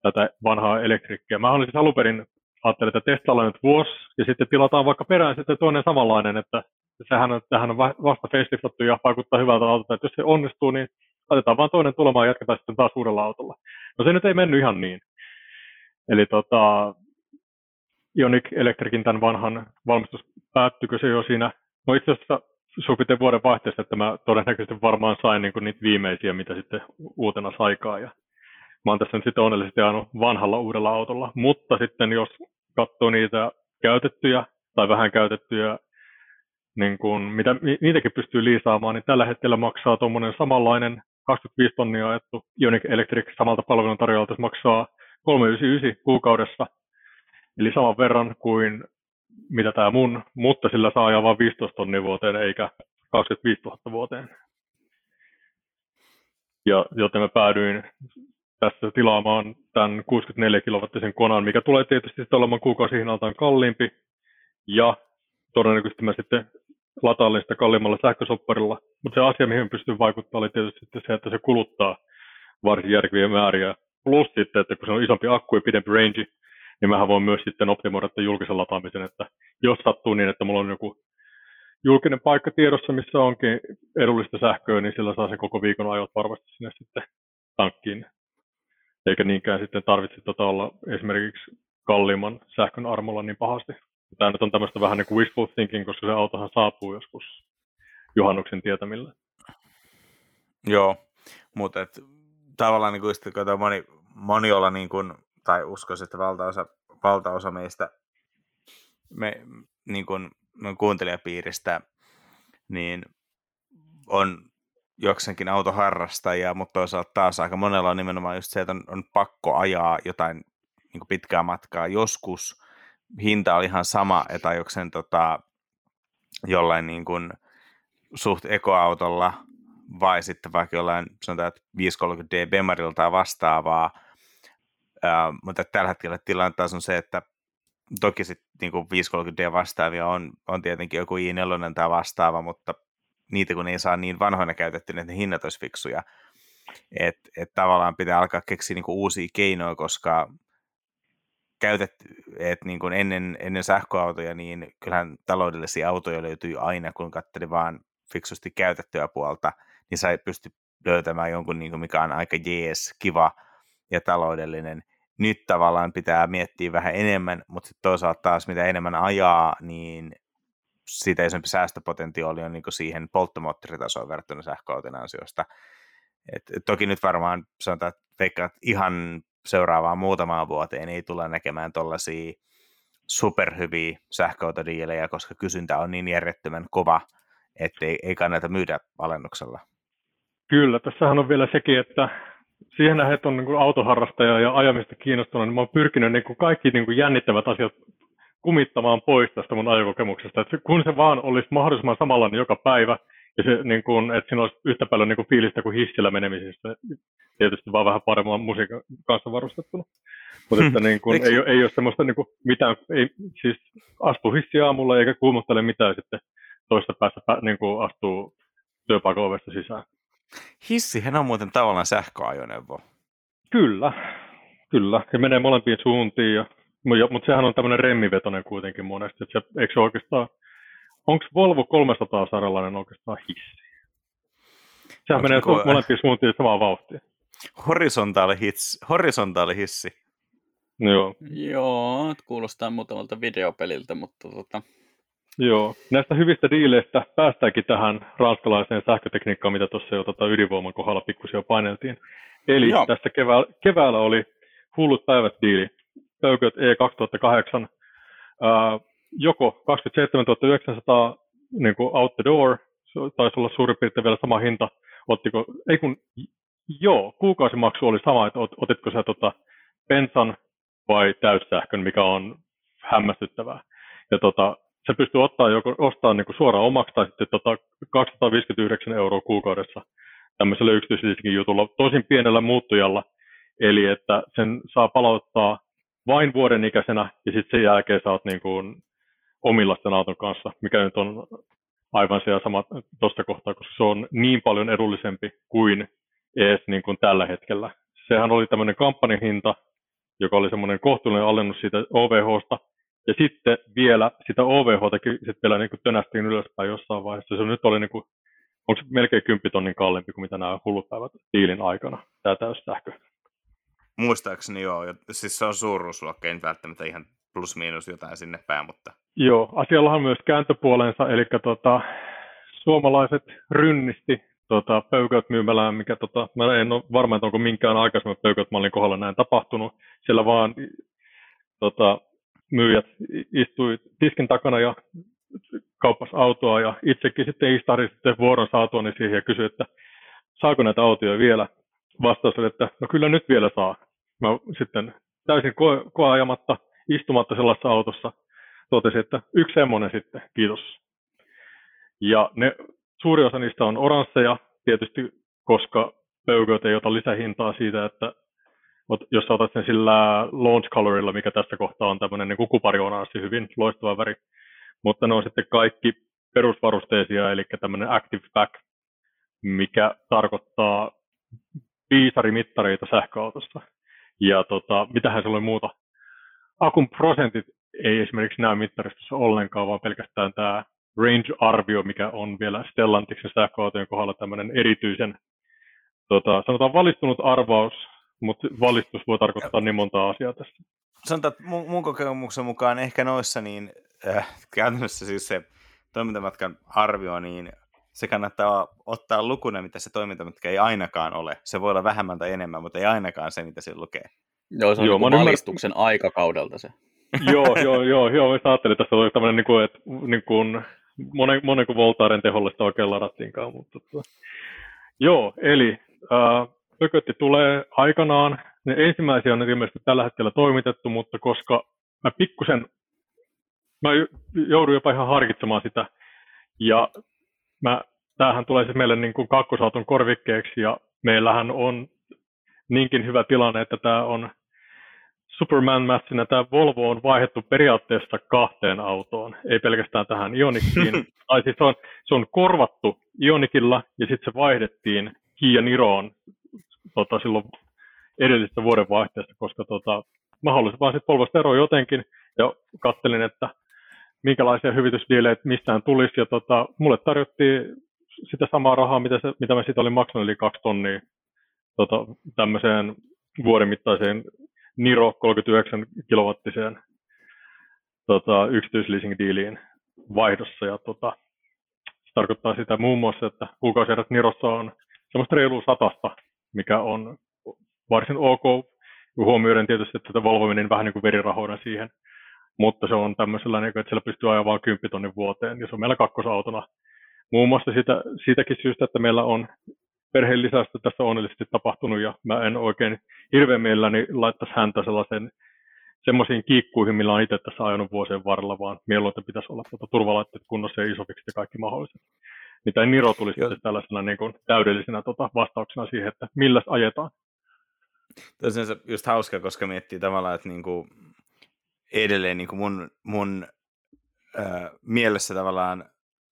tätä vanhaa elektrikkiä. Mä olin siis alun perin ajattelin, että testaillaan nyt vuosi, ja sitten tilataan vaikka perään sitten toinen samanlainen, että sehän on vasta faceliftattu ja vaikuttaa hyvältä autolta, että jos se onnistuu, niin laitetaan vaan toinen tulemaan ja jatketaan sitten taas uudella autolla. No se nyt ei mennyt ihan niin. Eli Ioniq Electricin tämän vanhan valmistus päättyykö se jo siinä? No itse asiassa supitin vuoden vaihteessa, että mä todennäköisesti varmaan sain niin kuin niitä viimeisiä, mitä sitten uutena saikaan. Ja mä oon tässä nyt sitten onnellisesti ajanut vanhalla uudella autolla, mutta sitten jos katsoo niitä käytettyjä tai vähän käytettyjä, niin kuin mitä niitäkin pystyy liisaamaan, niin tällä hetkellä maksaa tuommoinen samanlainen 25 tonnia ajettu Ioniq Electric samalta palveluntarjoajalta, se maksaa 399 kuukaudessa, eli saman verran kuin mitä tämä mun, mutta sillä saa ajaa vain 15 tonnia vuoteen eikä 25 000 vuoteen. Ja joten mä päädyin tässä tilaamaan tämän 64-kilowattisen Konan, mikä tulee tietysti olemaan kuukausihinnaltaan kalliimpi. Ja todennäköisesti mä sitten lataan sitä kalliimmalla sähkösopparilla. Mutta se asia, mihin pystyn vaikuttamaan, oli tietysti se, että se kuluttaa varsin järkeviä määriä. Plus sitten, että kun se on isompi akku ja pidempi range, niin mähän voin myös sitten optimoida tämän julkisen lataamisen, että jos sattuu niin, että mulla on joku julkinen paikka tiedossa, missä onkin edullista sähköä, niin sillä saa sen koko viikon ajot varmasti sinne sitten tankkiin. Eikä niinkään sitten tarvitse olla esimerkiksi kalliimman sähkön armolla niin pahasti. Tämä nyt on tämmöistä vähän niin kuin wishful thinking, koska se autohan saapuu joskus juhannuksen tietämillä. Joo, mutta tavallaan niin kuin moni olla niin kuin tai uskoisin, että valtaosa meistä, niin kuin kuuntelijapiiristä, niin on jokseenkin autoharrastajia, mutta toisaalta taas aika monella on nimenomaan just se, että on pakko ajaa jotain niin pitkää matkaa. Joskus hinta oli ihan sama, että jokseen jollain niin kuin suht ekoautolla vai sitten vaikka jollain sanotaan, 530D Bemarilta vastaavaa. Mutta tällä hetkellä tilanne taas on se, että Toki sitten niin 530D vastaavia on tietenkin joku i4 tai vastaava, mutta niitä kun ei saa niin vanhoina käytetty, että ne hinnat olisi fiksuja. Et tavallaan pitää alkaa keksiä niin uusia keinoja, koska niin ennen sähköautoja, niin kyllähän taloudellisia autoja löytyy aina, kun katselin vaan fiksusti käytettyä puolta, niin sä pystyt löytämään jonkun, niin mikä on aika jees, kiva ja taloudellinen. Nyt tavallaan pitää miettiä vähän enemmän, mutta sitten toisaalta taas mitä enemmän ajaa, niin siitä isompi säästöpotentiaali on niin siihen polttomoottoritasoon verrattuna sähköauton ansiosta. Et toki nyt varmaan sanotaan, että veikkaat ihan seuraavaan muutamaan vuoteen ei tulla näkemään tuollaisia superhyviä sähköautodiilejä, koska kysyntä on niin järjettömän kova, että ei kannata myydä alennuksella. Kyllä, tässähän on vielä sekin, että siihen nähden, että on niin autoharrastaja ja ajamista kiinnostunut, niin mä oon pyrkinyt niin kaikki niin jännittävät asiat kumittamaan pois tästä mun ajokokemuksesta. Että kun se vaan olisi mahdollisimman samanlainen joka päivä, ja se, niin kun, että siinä olisi yhtä paljon niin fiilistä kuin hissillä menemisessä, tietysti vaan vähän paremmin musiikan kanssa varustettuna. Mutta että niin kun, ei ole semmoista niin mitään, ei, siis astu hissiä aamulla eikä kuumottele mitään sitten toista päästä niin astuu työpaikan ovesta sisään. Hissihän on muuten tavallaan sähköajoneuvo. Kyllä. Se menee molempiin suuntiin, mutta sehän on tämmöinen remmivetoinen kuitenkin monesti. Että se, eikö se oikeastaan, onko Volvo 300-sarjalainen oikeastaan hissi? Sehän menee molempiin suuntiin samaan vauhtiin. Horisontaali hissi. Joo, kuulostaa muutamalta videopeliltä, mutta Joo, näistä hyvistä diileistä päästäänkin tähän ranskalaiseen sähkötekniikkaan, mitä tuossa jo ydinvoiman kohdalla pikkusia paineltiin. Eli joo. Tässä keväällä oli hullut päivät diili. Peugeot E2008, joko 27,900 niin kuin out the door, taisi olla suurin piirtein vielä sama hinta. Kuukausimaksu oli sama, että otitko sä bensan vai täyssähkön, mikä on hämmästyttävää. Ja se pystyy ostamaan niin suoraan omaksi tai sitten 259 € kuukaudessa tämmöisellä yksityisilläkin jutulla, tosin pienellä muuttujalla. Eli että sen saa palauttaa vain vuoden ikäisenä ja sitten sen jälkeen sä oot niin kuin omilla sen auton kanssa, mikä nyt on aivan se sama tuosta kohtaa, koska se on niin paljon edullisempi kuin edes niin kuin tällä hetkellä. Sehän oli tämmöinen kampanjahinta, joka oli semmoinen kohtuullinen alennus siitä OVHsta. Ja sitten vielä sitä OVH:takin sitten vielä niin tönästiin ylöspäin jossain vaiheessa. Se nyt oli niin kuin, onko se melkein 10 000 € kalliimpi kuin mitä nämä hullupäivät diilin aikana, tämä täyssähkö. Muistaakseni joo, siis se on suuruusluokka, ei välttämättä ihan plus miinus jotain sinne päin, mutta joo, asialla on myös kääntöpuolensa, eli suomalaiset rynnisti Peugeot-myymälään, mikä mä en ole varma, että onko minkään aikaisemmin Peugeot-mallin kohdalla näin tapahtunut, siellä vaan myyjät istui tiskin takana ja kauppas autoa ja itsekin sitten istari sitten vuoron saatuani siihen ja kysyi, että saako näitä autoja vielä. Vastaus oli, että no kyllä nyt vielä saa. Mä sitten täysin koeajamatta, istumatta sellaisessa autossa totesin, että yksi semmoinen sitten, kiitos. Ja suuri osa niistä on oransseja tietysti, koska Peugeot ei ota lisähintaa siitä, että jos otat sen sillä launch colorilla, mikä tässä kohtaa on tämmöinen niin kuparionanssi, hyvin loistava väri, mutta ne on sitten kaikki perusvarusteisia, eli tämmöinen active pack, mikä tarkoittaa piisarimittareita sähköautossa. Ja mitähän se oli muuta? Akun prosentit ei esimerkiksi näy mittaristossa ollenkaan, vaan pelkästään tämä range-arvio, mikä on vielä Stellantiksen sähköautojen kohdalla tämmöinen erityisen, sanotaan valistunut arvaus, mutta valistus voi tarkoittaa niin montaa asiaa tässä. Sanotaan, että mun kokemuksen mukaan ehkä noissa, niin käytännössä siis se toimintamatkan arvio, niin se kannattaa ottaa lukuna, mitä se toimintamatka ei ainakaan ole. Se voi olla vähemmän tai enemmän, mutta ei ainakaan se, mitä se lukee. Joo, se on niin valistuksen aikakaudelta se. Joo, mä ajattelin, että tässä oli tämmöinen, että monen kuin voltaaren teholla sitä oikein ladattiinkaan. Mutta joo, eli Peugeotti tulee aikanaan. Ne ensimmäisiä on ilmeisesti tällä hetkellä toimitettu, mutta koska mä joudun jopa ihan harkitsemaan sitä. Ja tämähän tulee siis meille niin kuin kakkosauton korvikkeeksi ja meillähän on niinkin hyvä tilanne, että tämä on Superman-mässinä tämä Volvo on vaihdettu periaatteessa kahteen autoon, ei pelkästään tähän Ioniqiin. Tai siis se on korvattu Ioniqilla ja sitten se vaihdettiin Kia Niroon silloin edellisestä vuodenvaihteesta, koska mä halusin vaan sitten Volvosta eroon jotenkin ja katselin, että minkälaisia hyvitysdiilejä mistään tulisi. Ja mulle tarjottiin sitä samaa rahaa, mitä mä siitä olin maksanut, eli 2 tonnia tämmöiseen vuoden mittaiseen Niro 39 kilowattiseen yksityisleasing-diiliin vaihdossa. Ja, se tarkoittaa sitä muun muassa, että kuukausierät Nirossa on semmoista reilua 100, mikä on varsin ok, huomioiden tietysti, että tätä Volvo meni vähän niin kuin verirahoina siihen. Mutta se on tämmöisellä, että siellä pystyy ajaa vain 10 tonnin vuoteen, ja se on meillä kakkosautona. Muun muassa siitäkin syystä, että meillä on perheen lisäystä tässä onnellisesti tapahtunut, ja mä en oikein hirveän mielelläni laittaisi häntä semmoisiin kiikkuihin, millä on itse tässä ajanut vuosien varrella, vaan mieluiten pitäisi olla turvalaitteet kunnossa ja isofiksi ja kaikki mahdolliset. Niin tämä Niro tuli sitten tällaisena niin kuin täydellisenä vastauksena siihen, että milläs ajetaan. Tämä on just hauska, koska miettii tavallaan, että niinku edelleen niin kuin mun mielessä tavallaan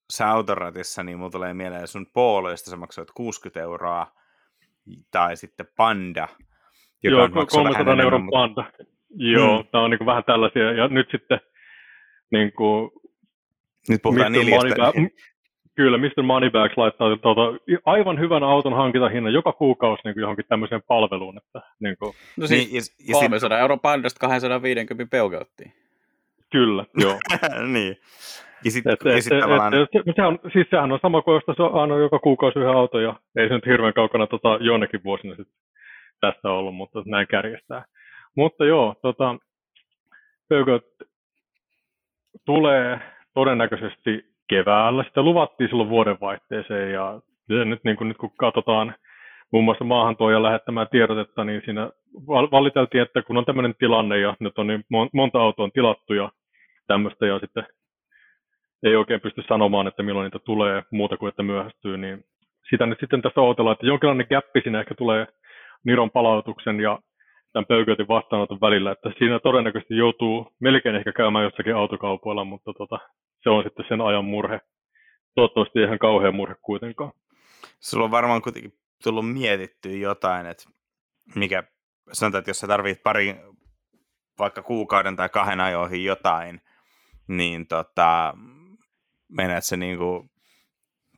se autoratissa, niin mulla tulee mieleen sun Polo, josta sä maksoit 60 €, tai sitten Panda, joka joo, maksoi 300 € mutta Panda. Joo, Tää on niin kuin vähän tällaisia, ja nyt sitten niin kuin nyt puhutaan kyllä, Mr. Moneybags laittaa aivan hyvän auton hankintahinnan joka kuukausi niin kuin johonkin tämmöiseen palveluun. Että, niin kuin no siis 300 € Pandasta 250 peukeuttiin. Kyllä, joo. Niin. Ja sitten tavallaan sehän on sama kuin josta se on aina joka kuukausi yhden auton, ja ei se nyt hirveän kaukana jonnekin vuosina sit tässä ollut, mutta näin kärjestää. Mutta joo, peukeut tulee todennäköisesti keväällä. Sitä luvattiin silloin vuodenvaihteeseen, ja nyt kun katsotaan muun muassa maahantuojan lähettämää tiedotetta, niin siinä valiteltiin, että kun on tämmöinen tilanne ja nyt on niin monta autoa on tilattu ja tämmöistä, ja sitten ei oikein pysty sanomaan, että milloin niitä tulee muuta kuin että myöhästyy, niin sitä nyt sitten tässä odotellaan, että jonkinlainen gäppi siinä ehkä tulee Niron palautuksen ja tämän peukeotin vastaanoton välillä, että siinä todennäköisesti joutuu melkein ehkä käymään jossakin autokaupoilla, mutta se on sitten sen ajan murhe. Toivottavasti ei ihan kauhea murhe kuitenkaan. Sulla on varmaan kuitenkin tullut mietittyä jotain, että mikä, sanotaan, että jos sä tarvitset vaikka kuukauden tai 2 ajoihin jotain, niin meinaat sä niinku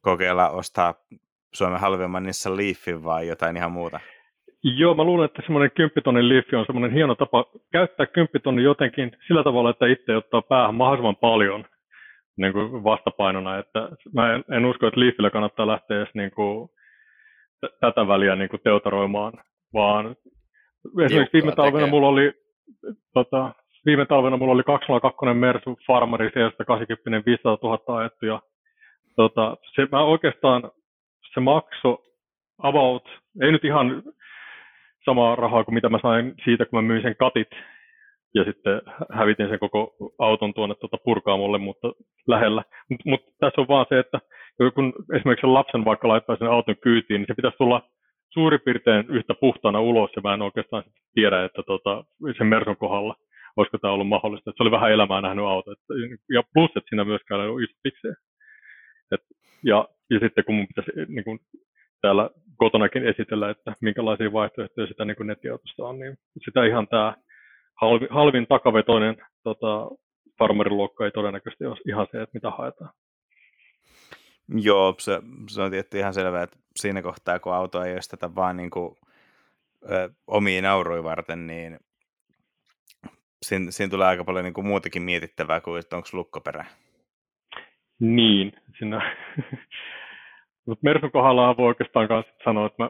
kokeilla ostaa Suomen halvimman Nissan Leafin vai jotain ihan muuta? Joo, mä luulen, että semmoinen 10 tonnin Leafi on semmoinen hieno tapa käyttää 10 tonnin jotenkin sillä tavalla, että itse ottaa päähän mahdollisimman paljon niin kuin vastapainona. Että mä en usko, että Leafillä kannattaa lähteä edes niin kuin tätä väliä niin kuin teutaroimaan, vaan esimerkiksi viime talvena mulla oli 202 Mersu Farmari C1 80 500 000 ajettu, ja se maksoi about, ei nyt ihan samaa rahaa kuin mitä mä sain siitä, kun mä myin sen katit ja sitten hävitin sen koko auton tuonne purkaamolle, mutta lähellä. Mutta tässä on vaan se, että kun esimerkiksi lapsen vaikka laittaa sen auton kyytiin, niin se pitäisi tulla suurin piirtein yhtä puhtaana ulos, ja mä en oikeastaan tiedä, että sen Mersun kohdalla olisiko tämä ollut mahdollista. Et se oli vähän elämää nähnyt auto, ja plus, että siinä myöskään ei ole iso pikseen. Ja sitten kun mun pitäisi niin kun täällä kotonakin esitellä, että minkälaisia vaihtoehtoja sitä niin nettiautosta on, niin sitä ihan tämä halvin takavetoinen farmeriluokka ei todennäköisesti ole ihan se, että mitä haetaan. Joo, se on tietty ihan selvää, että siinä kohtaa, kun auto ei osteta vaan niin kuin, omiin nauruihin varten, niin siinä tulee aika paljon niin kuin muutakin mietittävää kuin, että onko lukkoperä. Niin, siinä mutta Mersun kohdallaan voi oikeastaan sanoa, että mä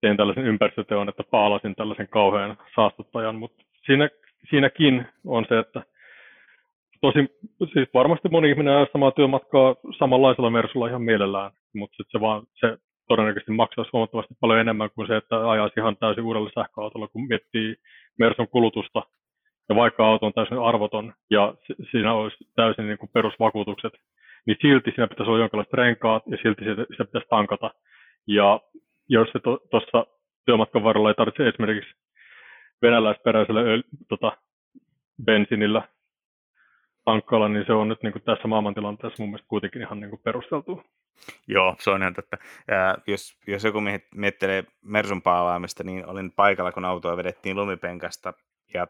tein tällaisen ympäristöteon, että paalasin tällaisen kauhean saastuttajan, mutta siinäkin on se, että siis varmasti moni ihminen ajaa samaa työmatkaa samanlaisella Mersulla ihan mielellään, mutta sitten se todennäköisesti maksaisi huomattavasti paljon enemmän kuin se, että ajaisi ihan täysin uudella sähköautolla, kun miettii Mersun kulutusta, ja vaikka auto on täysin arvoton ja siinä olisi täysin niin kuin perusvakuutukset, niin silti siinä pitäisi olla jonkinlaiset renkaat ja silti sitä pitäisi tankata. Ja jos se tuossa työmatkan varrella ei tarvitse esimerkiksi venäläisperäisellä bensiinillä tankkailla, niin se on nyt niin kuin tässä maailmantilanteessa mun mielestä kuitenkin ihan niin kuin perusteltua. Joo, se on ihan totta. Jos joku miettelee Mersun paalaamista, niin olin paikalla, kun autoa vedettiin lumipenkasta ja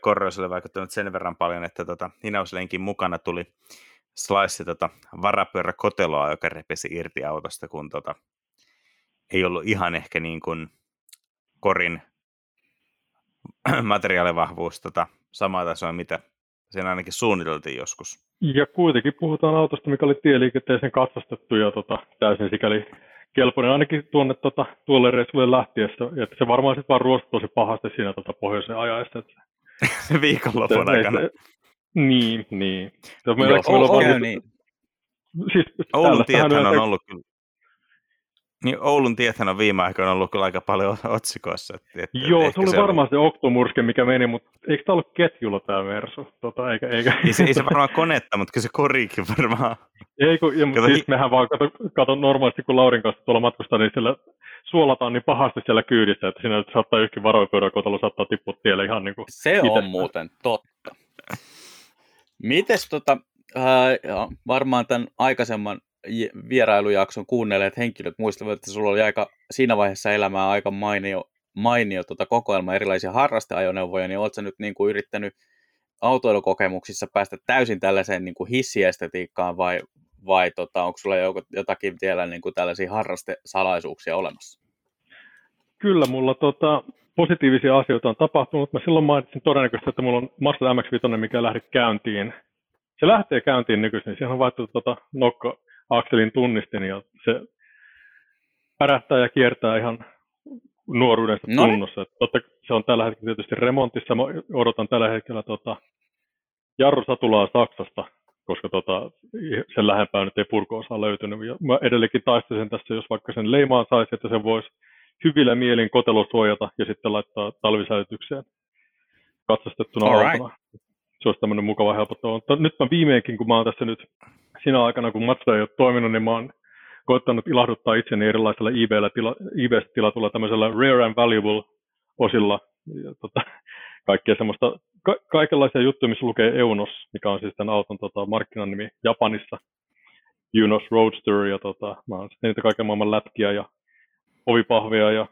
korroiselle vaikuttanut sen verran paljon, että hinauslenkin mukana tuli slice varapyöräkoteloa, joka repesi irti autosta, kun ei ollut ihan ehkä niin kuin korin materiaalivahvuus samaa tasoa, mitä sen ainakin suunniteltiin joskus. Ja kuitenkin puhutaan autosta, mikä oli tieliikenteeseen katsastettu ja täysin sikäli kelpoinen ainakin tuonne tuolle reissulle lähtiessä. Ja se varmaan sitten vaan ruostui tosi pahasti siinä pohjoisen ajaessa. Viikonlopun aikana. Niin. Siis, Oulun tiethän on viime aikoina ollut kyllä aika paljon otsikoissa. Joo, se oli varmaan se oktomurske, mikä meni, mutta eikö tämä ollut ketjulla tämä Mersu? Ei se varmaan konetta, mutta kyllä se koriikin varmaan. Ei, mutta siis mehän vaan katon normaalisti, kun Laurin kanssa tuolla matkustaa, niin siellä suolataan niin pahasti siellä kyydissä, että siinä saattaa yhkin varoipyöräkotalo saattaa tippua tielle ihan niin kuin se itse. On muuten totta. Mites varmaan tämän aikaisemman vierailujakson kuunnelleet henkilöt muistavat, että sulla oli siinä vaiheessa elämää aika mainio kokoelma erilaisia harrasteajoneuvoja, niin oletko nyt niin kuin yrittänyt autoilukokemuksissa päästä täysin tällaiseen niin kuin hissiestetiikkaan vai onko sulla jotakin vielä niin kuin tällaisia harrastesalaisuuksia olemassa? Kyllä, mulla positiivisia asioita on tapahtunut. Mä silloin mainitsin todennäköisesti, että mulla on Mazda MX-5, mikä lähti käyntiin. Se lähtee käyntiin nykyisin. Siihen on vaihtunut nokka-akselin tunnistin ja se pärähtää ja kiertää ihan nuoruudesta tunnossa. Se on tällä hetkellä tietysti remontissa. Mä odotan tällä hetkellä jarrusatulaa Saksasta, koska sen lähempää nyt ei purko-osaa löytynyt. Ja mä edelleenkin taistelisin tässä, jos vaikka sen leimaan saisi, että sen voisi hyvillä mielin kotelo suojata ja sitten laittaa talvisäilytykseen katsastettuna autona. Se olisi tämmöinen mukava helpottava. Nyt mä viimeinkin, kun mä oon tässä nyt sinä aikana, kun Mazda ei ole toiminut, niin mä oon koittanut ilahduttaa itseni erilaisilla eBay-tilatulla tämmöisellä rare and valuable osilla. Ja, kaikkea semmoista, kaikenlaisia juttuja, missä lukee Eunos, mikä on siis tämän auton markkinanimi Japanissa. Eunos Roadster ja mä oon niitä kaiken maailman lätkiä ja ovipahvia ja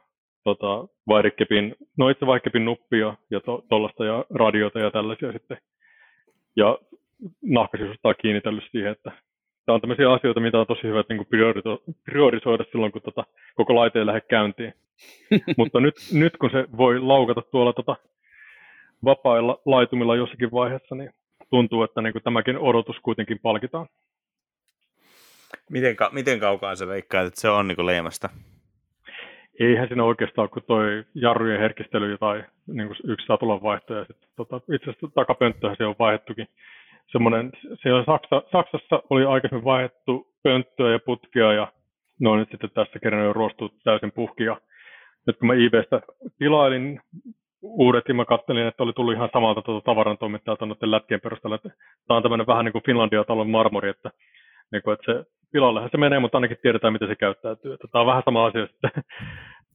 vaihdekepin nuppia ja tollaista ja radioita ja tällaisia sitten. Ja nahkasisusta on kiinnitellyt siihen, että tämä on tämmöisiä asioita, mitä on tosi hyvä niin priorisoida silloin, kun koko laite ei lähde käyntiin. Mutta nyt kun se voi laukata tuolla vapailla laitumilla jossakin vaiheessa, niin tuntuu, että niin kuin tämäkin odotus kuitenkin palkitaan. Miten kaukaan sä veikkaat, että se on niin kuin leimasta? Eihän siinä oikeastaan ole kuin tuo jarrujen herkistely tai niin yksi satulan vaihto ja sitten itse asiassa takapönttöhän se on vaihdettukin. Siellä Saksassa oli aikaisemmin vaihdettu pönttöä ja putkia ja ne on nyt sitten tässä kerran jo ruostunut täysin puhkia. Nyt kun mä eBaystä tilailin uudet ja mä katselin, että oli tullut ihan samalta tavarantoimittajalta noiden lätkien perusteella. Tämä on tämmöinen vähän niin kuin Finlandia-talon marmori, että, niin kuin, että se pilallehan se menee, mutta ainakin tiedetään, miten se käyttäytyy. Tämä on vähän sama asia sitten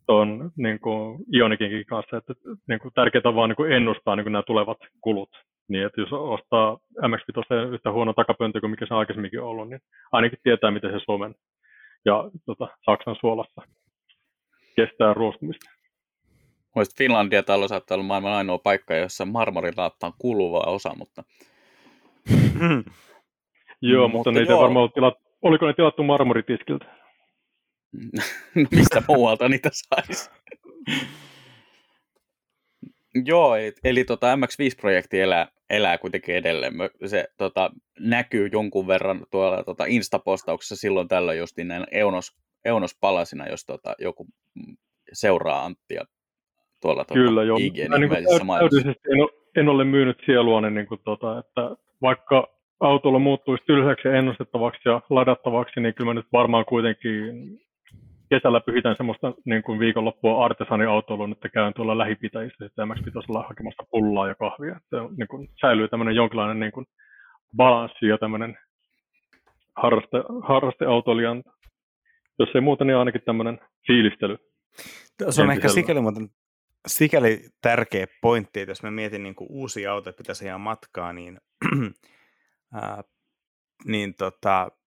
tuon niin Ioniqinkin kanssa, että niin kuin, tärkeää on vaan niin kuin ennustaa niin kuin nämä tulevat kulut. Niin, että jos ostaa MX-5 yhtä huono takapöntöä kuin mikä se on aikaisemminkin ollut, niin ainakin tietää, miten se Suomen ja Saksan suolassa kestää ruostumista. Mielestäni Finlandia-talo saattaa olla maailman ainoa paikka, jossa marmorilaattaan kuuluva osa, mutta... Joo, mutta niitä ei varmaan oliko ne tilattu marmoritiskiltä? Mistä muualta niitä saisi? Joo, eli MX5-projekti elää kuitenkin edelleen. Se näkyy jonkun verran tuolla Insta-postauksessa silloin tällöin justiin näin Eunos-palasina, jos joku seuraa Anttia tuolla Kyllä, joo. En ole myynyt sieluani, niin että vaikka autolla muuttuisi tylsäksi ja ennustettavaksi ja ladattavaksi, niin kyllä mä nyt varmaan kuitenkin kesällä pyhitän semmoista niin kuin viikonloppua artesaniautoilun, että käyn tuolla lähipitäjissä sitten MX-5 hakemassa pullaa ja kahvia. Se niin kuin säilyy tämmöinen jonkinlainen niin kuin balanssi ja tämmöinen harrasteautoilijan, jos ei muuta, niin ainakin tämmöinen fiilistely. Se on ehkä sikäli muuten sikäli tärkeä pointti, että jos mä mietin niin kuin uusia autoja, että pitäisi ajaa matkaa, niin,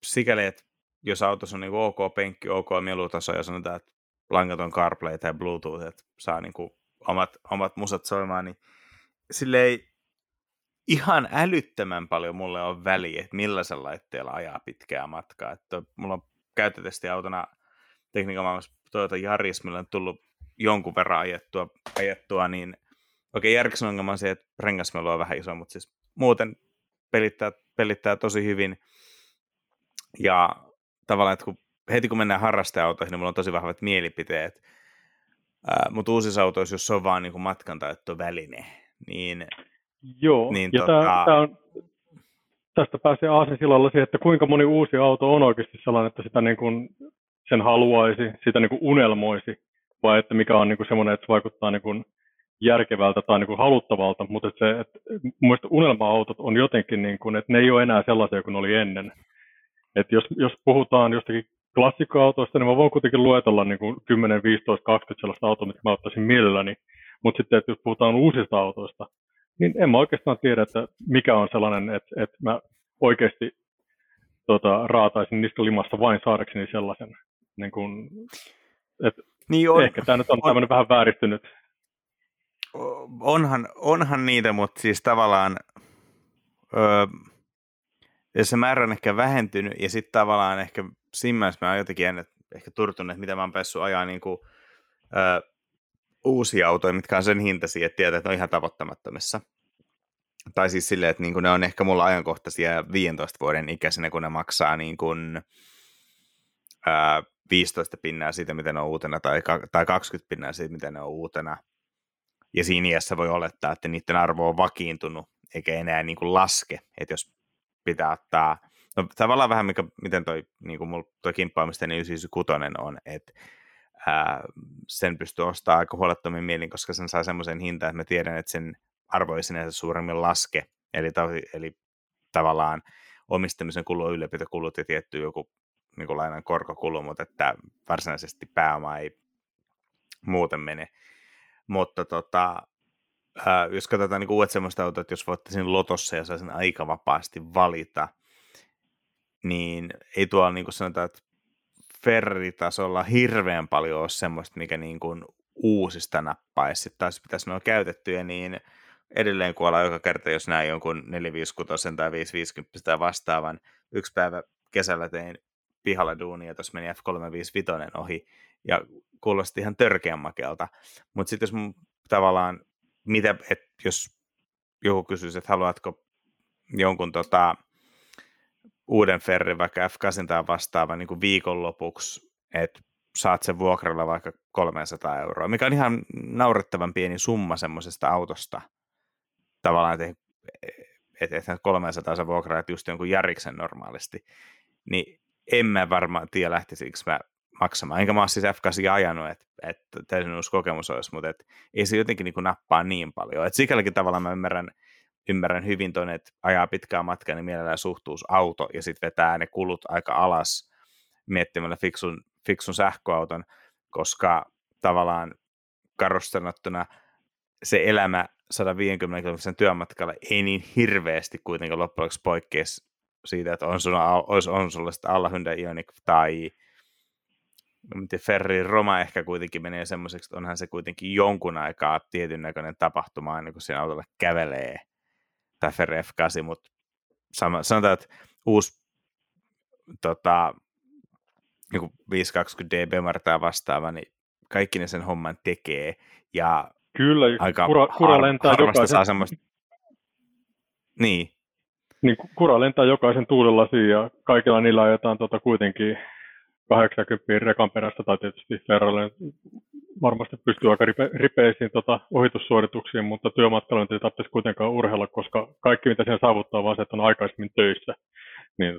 sikäli, että jos autossa on niin kuin ok penkki, ok mielutaso ja sanotaan, että langaton CarPlay tai Bluetooth, että saa niin kuin omat musat soimaan, niin silleen ihan älyttömän paljon mulle on väliä, että millaisen laitteella ajaa pitkää matkaa. Että mulla on käyttötestiautona tekniikan maailmassa Toyota Yaris, millä on tullut jonkun verran ajettua niin okei, järkisen ongelma on se, että rengasmelu on vähän iso, mutta siis muuten pelittää tosi hyvin. Ja tavallaan, että heti kun mennään harrasteautoihin, niin mulla on tosi vahvat mielipiteet. Mutta uusissa autoissa, jos se on vaan niin matkantaittoväline, niin... Joo, niin ja tästä pääsee aasinsilalla siihen, että kuinka moni uusi auto on oikeasti sellainen, että sitä niin kuin sen haluaisi, sitä niin kuin unelmoisi, vai että mikä on niin kuin semmoinen, että se vaikuttaa niin kuin järkevältä tai niin kuin haluttavalta, mutta että mun mielestä unelma-autot on jotenkin, niin kuin, että ne ei ole enää sellaisia kuin oli ennen. Että jos puhutaan jostakin klassikkoautoista, niin mä voin kuitenkin luetella niin kuin 10, 15, 20 sellaista autoa, mitkä mä ottaisin mielelläni, mutta sitten, että jos puhutaan uusista autoista, niin en mä oikeastaan tiedä, että mikä on sellainen, että mä oikeasti raataisin niskalimassa vain saadakseni sellaisen. Niin kun, niin on, ehkä tämä nyt on tämmöinen vähän vääristynyt. Onhan niitä, mutta siis tavallaan se määrä on ehkä vähentynyt ja sitten tavallaan ehkä siinä mielessä mä oon jotenkin ehkä turtunut, että mitä mä oon päässyt ajaa niin kuin, uusia autoja, mitkä on sen hintaisia, että tietää, että ne on ihan tavoittamattomissa. Tai siis silleen, että ne on ehkä mulla ajankohtaisia 15 vuoden ikäisenä, kun ne maksaa niin kuin 15 pinnaa siitä, miten ne on uutena, tai 20 pinnaa siitä, miten ne on uutena. Ja siinä iässä voi olettaa, että niiden arvo on vakiintunut, eikä enää niin kuin laske. Että jos pitää ottaa, no tavallaan vähän, miten toi, niin kuin mulla toi kimppaamisteni 996 on, että sen pystyy ostamaan aika huolettomin mielin, koska sen saa semmoisen hintaan, että mä tiedän, että sen arvo ei sinänsä suuremmin laske. Eli tavallaan omistamisen kulu on ylläpitokulut ja tietty joku niin lainan korkokulu, mutta että varsinaisesti pääoma ei muuten mene. Mutta jos katsotaan niin uudet semmoista autoa, että jos voittaisin lotossa ja saisin aika vapaasti valita, niin ei tuolla niin kuin sanotaan, että Ferrari-tasolla hirveän paljon on semmoista, mikä niin kuin uusista nappaisi. Sitten taas pitäisi olla käytettyjä, niin edelleen kuolla joka kerta, jos näin jonkun 456 tai 550 tai vastaavan. Yksi päivä kesällä tein pihalla duunia, tuossa meni F355 ohi ja kuulosti ihan törkeän makelta. Mutta sitten jos mun tavallaan, jos joku kysyisi, että haluatko jonkun uuden Ferrin, vaikka F8 tai vastaava niin kuin viikonlopuksi, että saat sen vuokralla vaikka 300 €, mikä on ihan naurettavan pieni summa semmoisesta autosta. Tavallaan, että 300 sä vuokraat just jonkun Jariksen normaalisti, niin en mä varmaan tiedä lähtisikö mä maksamaan. Enkä mä ole siis F8 ajanut, että täysin uusi kokemus olisi, mutta ei se jotenkin niin kuin nappaa niin paljon. Et sikälläkin tavallaan mä ymmärrän hyvin tuonne, että ajaa pitkää matkaa, niin mielellään suhtuus auto ja sitten vetää ne kulut aika alas miettimällä fiksun sähköauton, koska tavallaan karossanottuna se elämä 150 kilometrin työmatkalla ei niin hirveästi kuitenkin loppujen lopuksi poikkea siitä, että on sulla sitten alla Hyundai Ioniq tai Ferrari Roma ehkä kuitenkin menee semmoiseksi, että onhan se kuitenkin jonkun aikaa tietyn näköinen tapahtuma aina, kun siinä autolla kävelee. Tai Ferrari F8, mutta sanotaan, että uusi niin 520D BMW tai vastaava, niin kaikki ne sen homman tekee. Ja kyllä, aika kura lentää jokaisen. Niin. Niin, kura lentää jokaisen tuulelasiin ja kaikilla niillä ajetaan kuitenkin 80 rekan perästä, tai tietysti Ferrari varmasti pystyy aika ripeisiin ohitussuorituksiin, mutta työmatkalla ei tarvitsisi kuitenkaan urheilla, koska kaikki mitä sen saavuttaa vaan se, että on aikaisemmin töissä. Niin,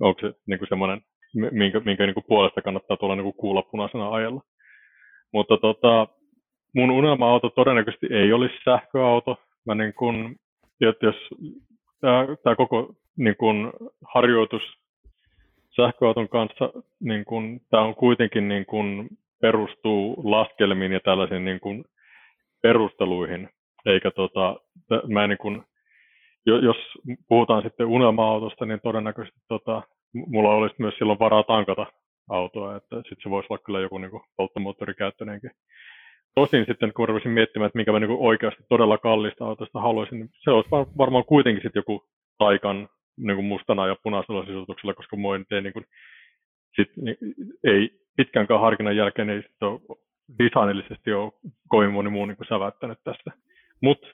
onko se niin semmoinen, minkä niin kuin puolesta kannattaa tulla niin kuin kuulla punaisena ajalla. Mutta mun unelma-auto todennäköisesti ei olisi sähköauto. Mä niin kuin, jos tämä koko niin kuin harjoitus sähköauton kanssa, niin tämä on kuitenkin niin kun, perustuu laskelmiin ja tällaisiin niin kuin perusteluihin, eikä mä niin kuin, jos puhutaan sitten unelma-autosta, niin todennäköisesti mulla olisi myös silloin varaa tankata autoa, että sitten se voisi olla kyllä joku niin kuin polttomoottorikäyttöinenkin. Tosin sitten kun rupesin miettimään, että minkä mä niin kuin oikeasti todella kallista autosta haluaisin, niin se olisi varmaan kuitenkin sitten joku Taikan niin kuin mustana ja punaisella sisutuksella, koska mua nyt ei, niin kuin, ei pitkänkään harkinnan jälkeen ei sitten ole designillisesti ole kovin moni muu niin kuin säväyttänyt tästä. Mutta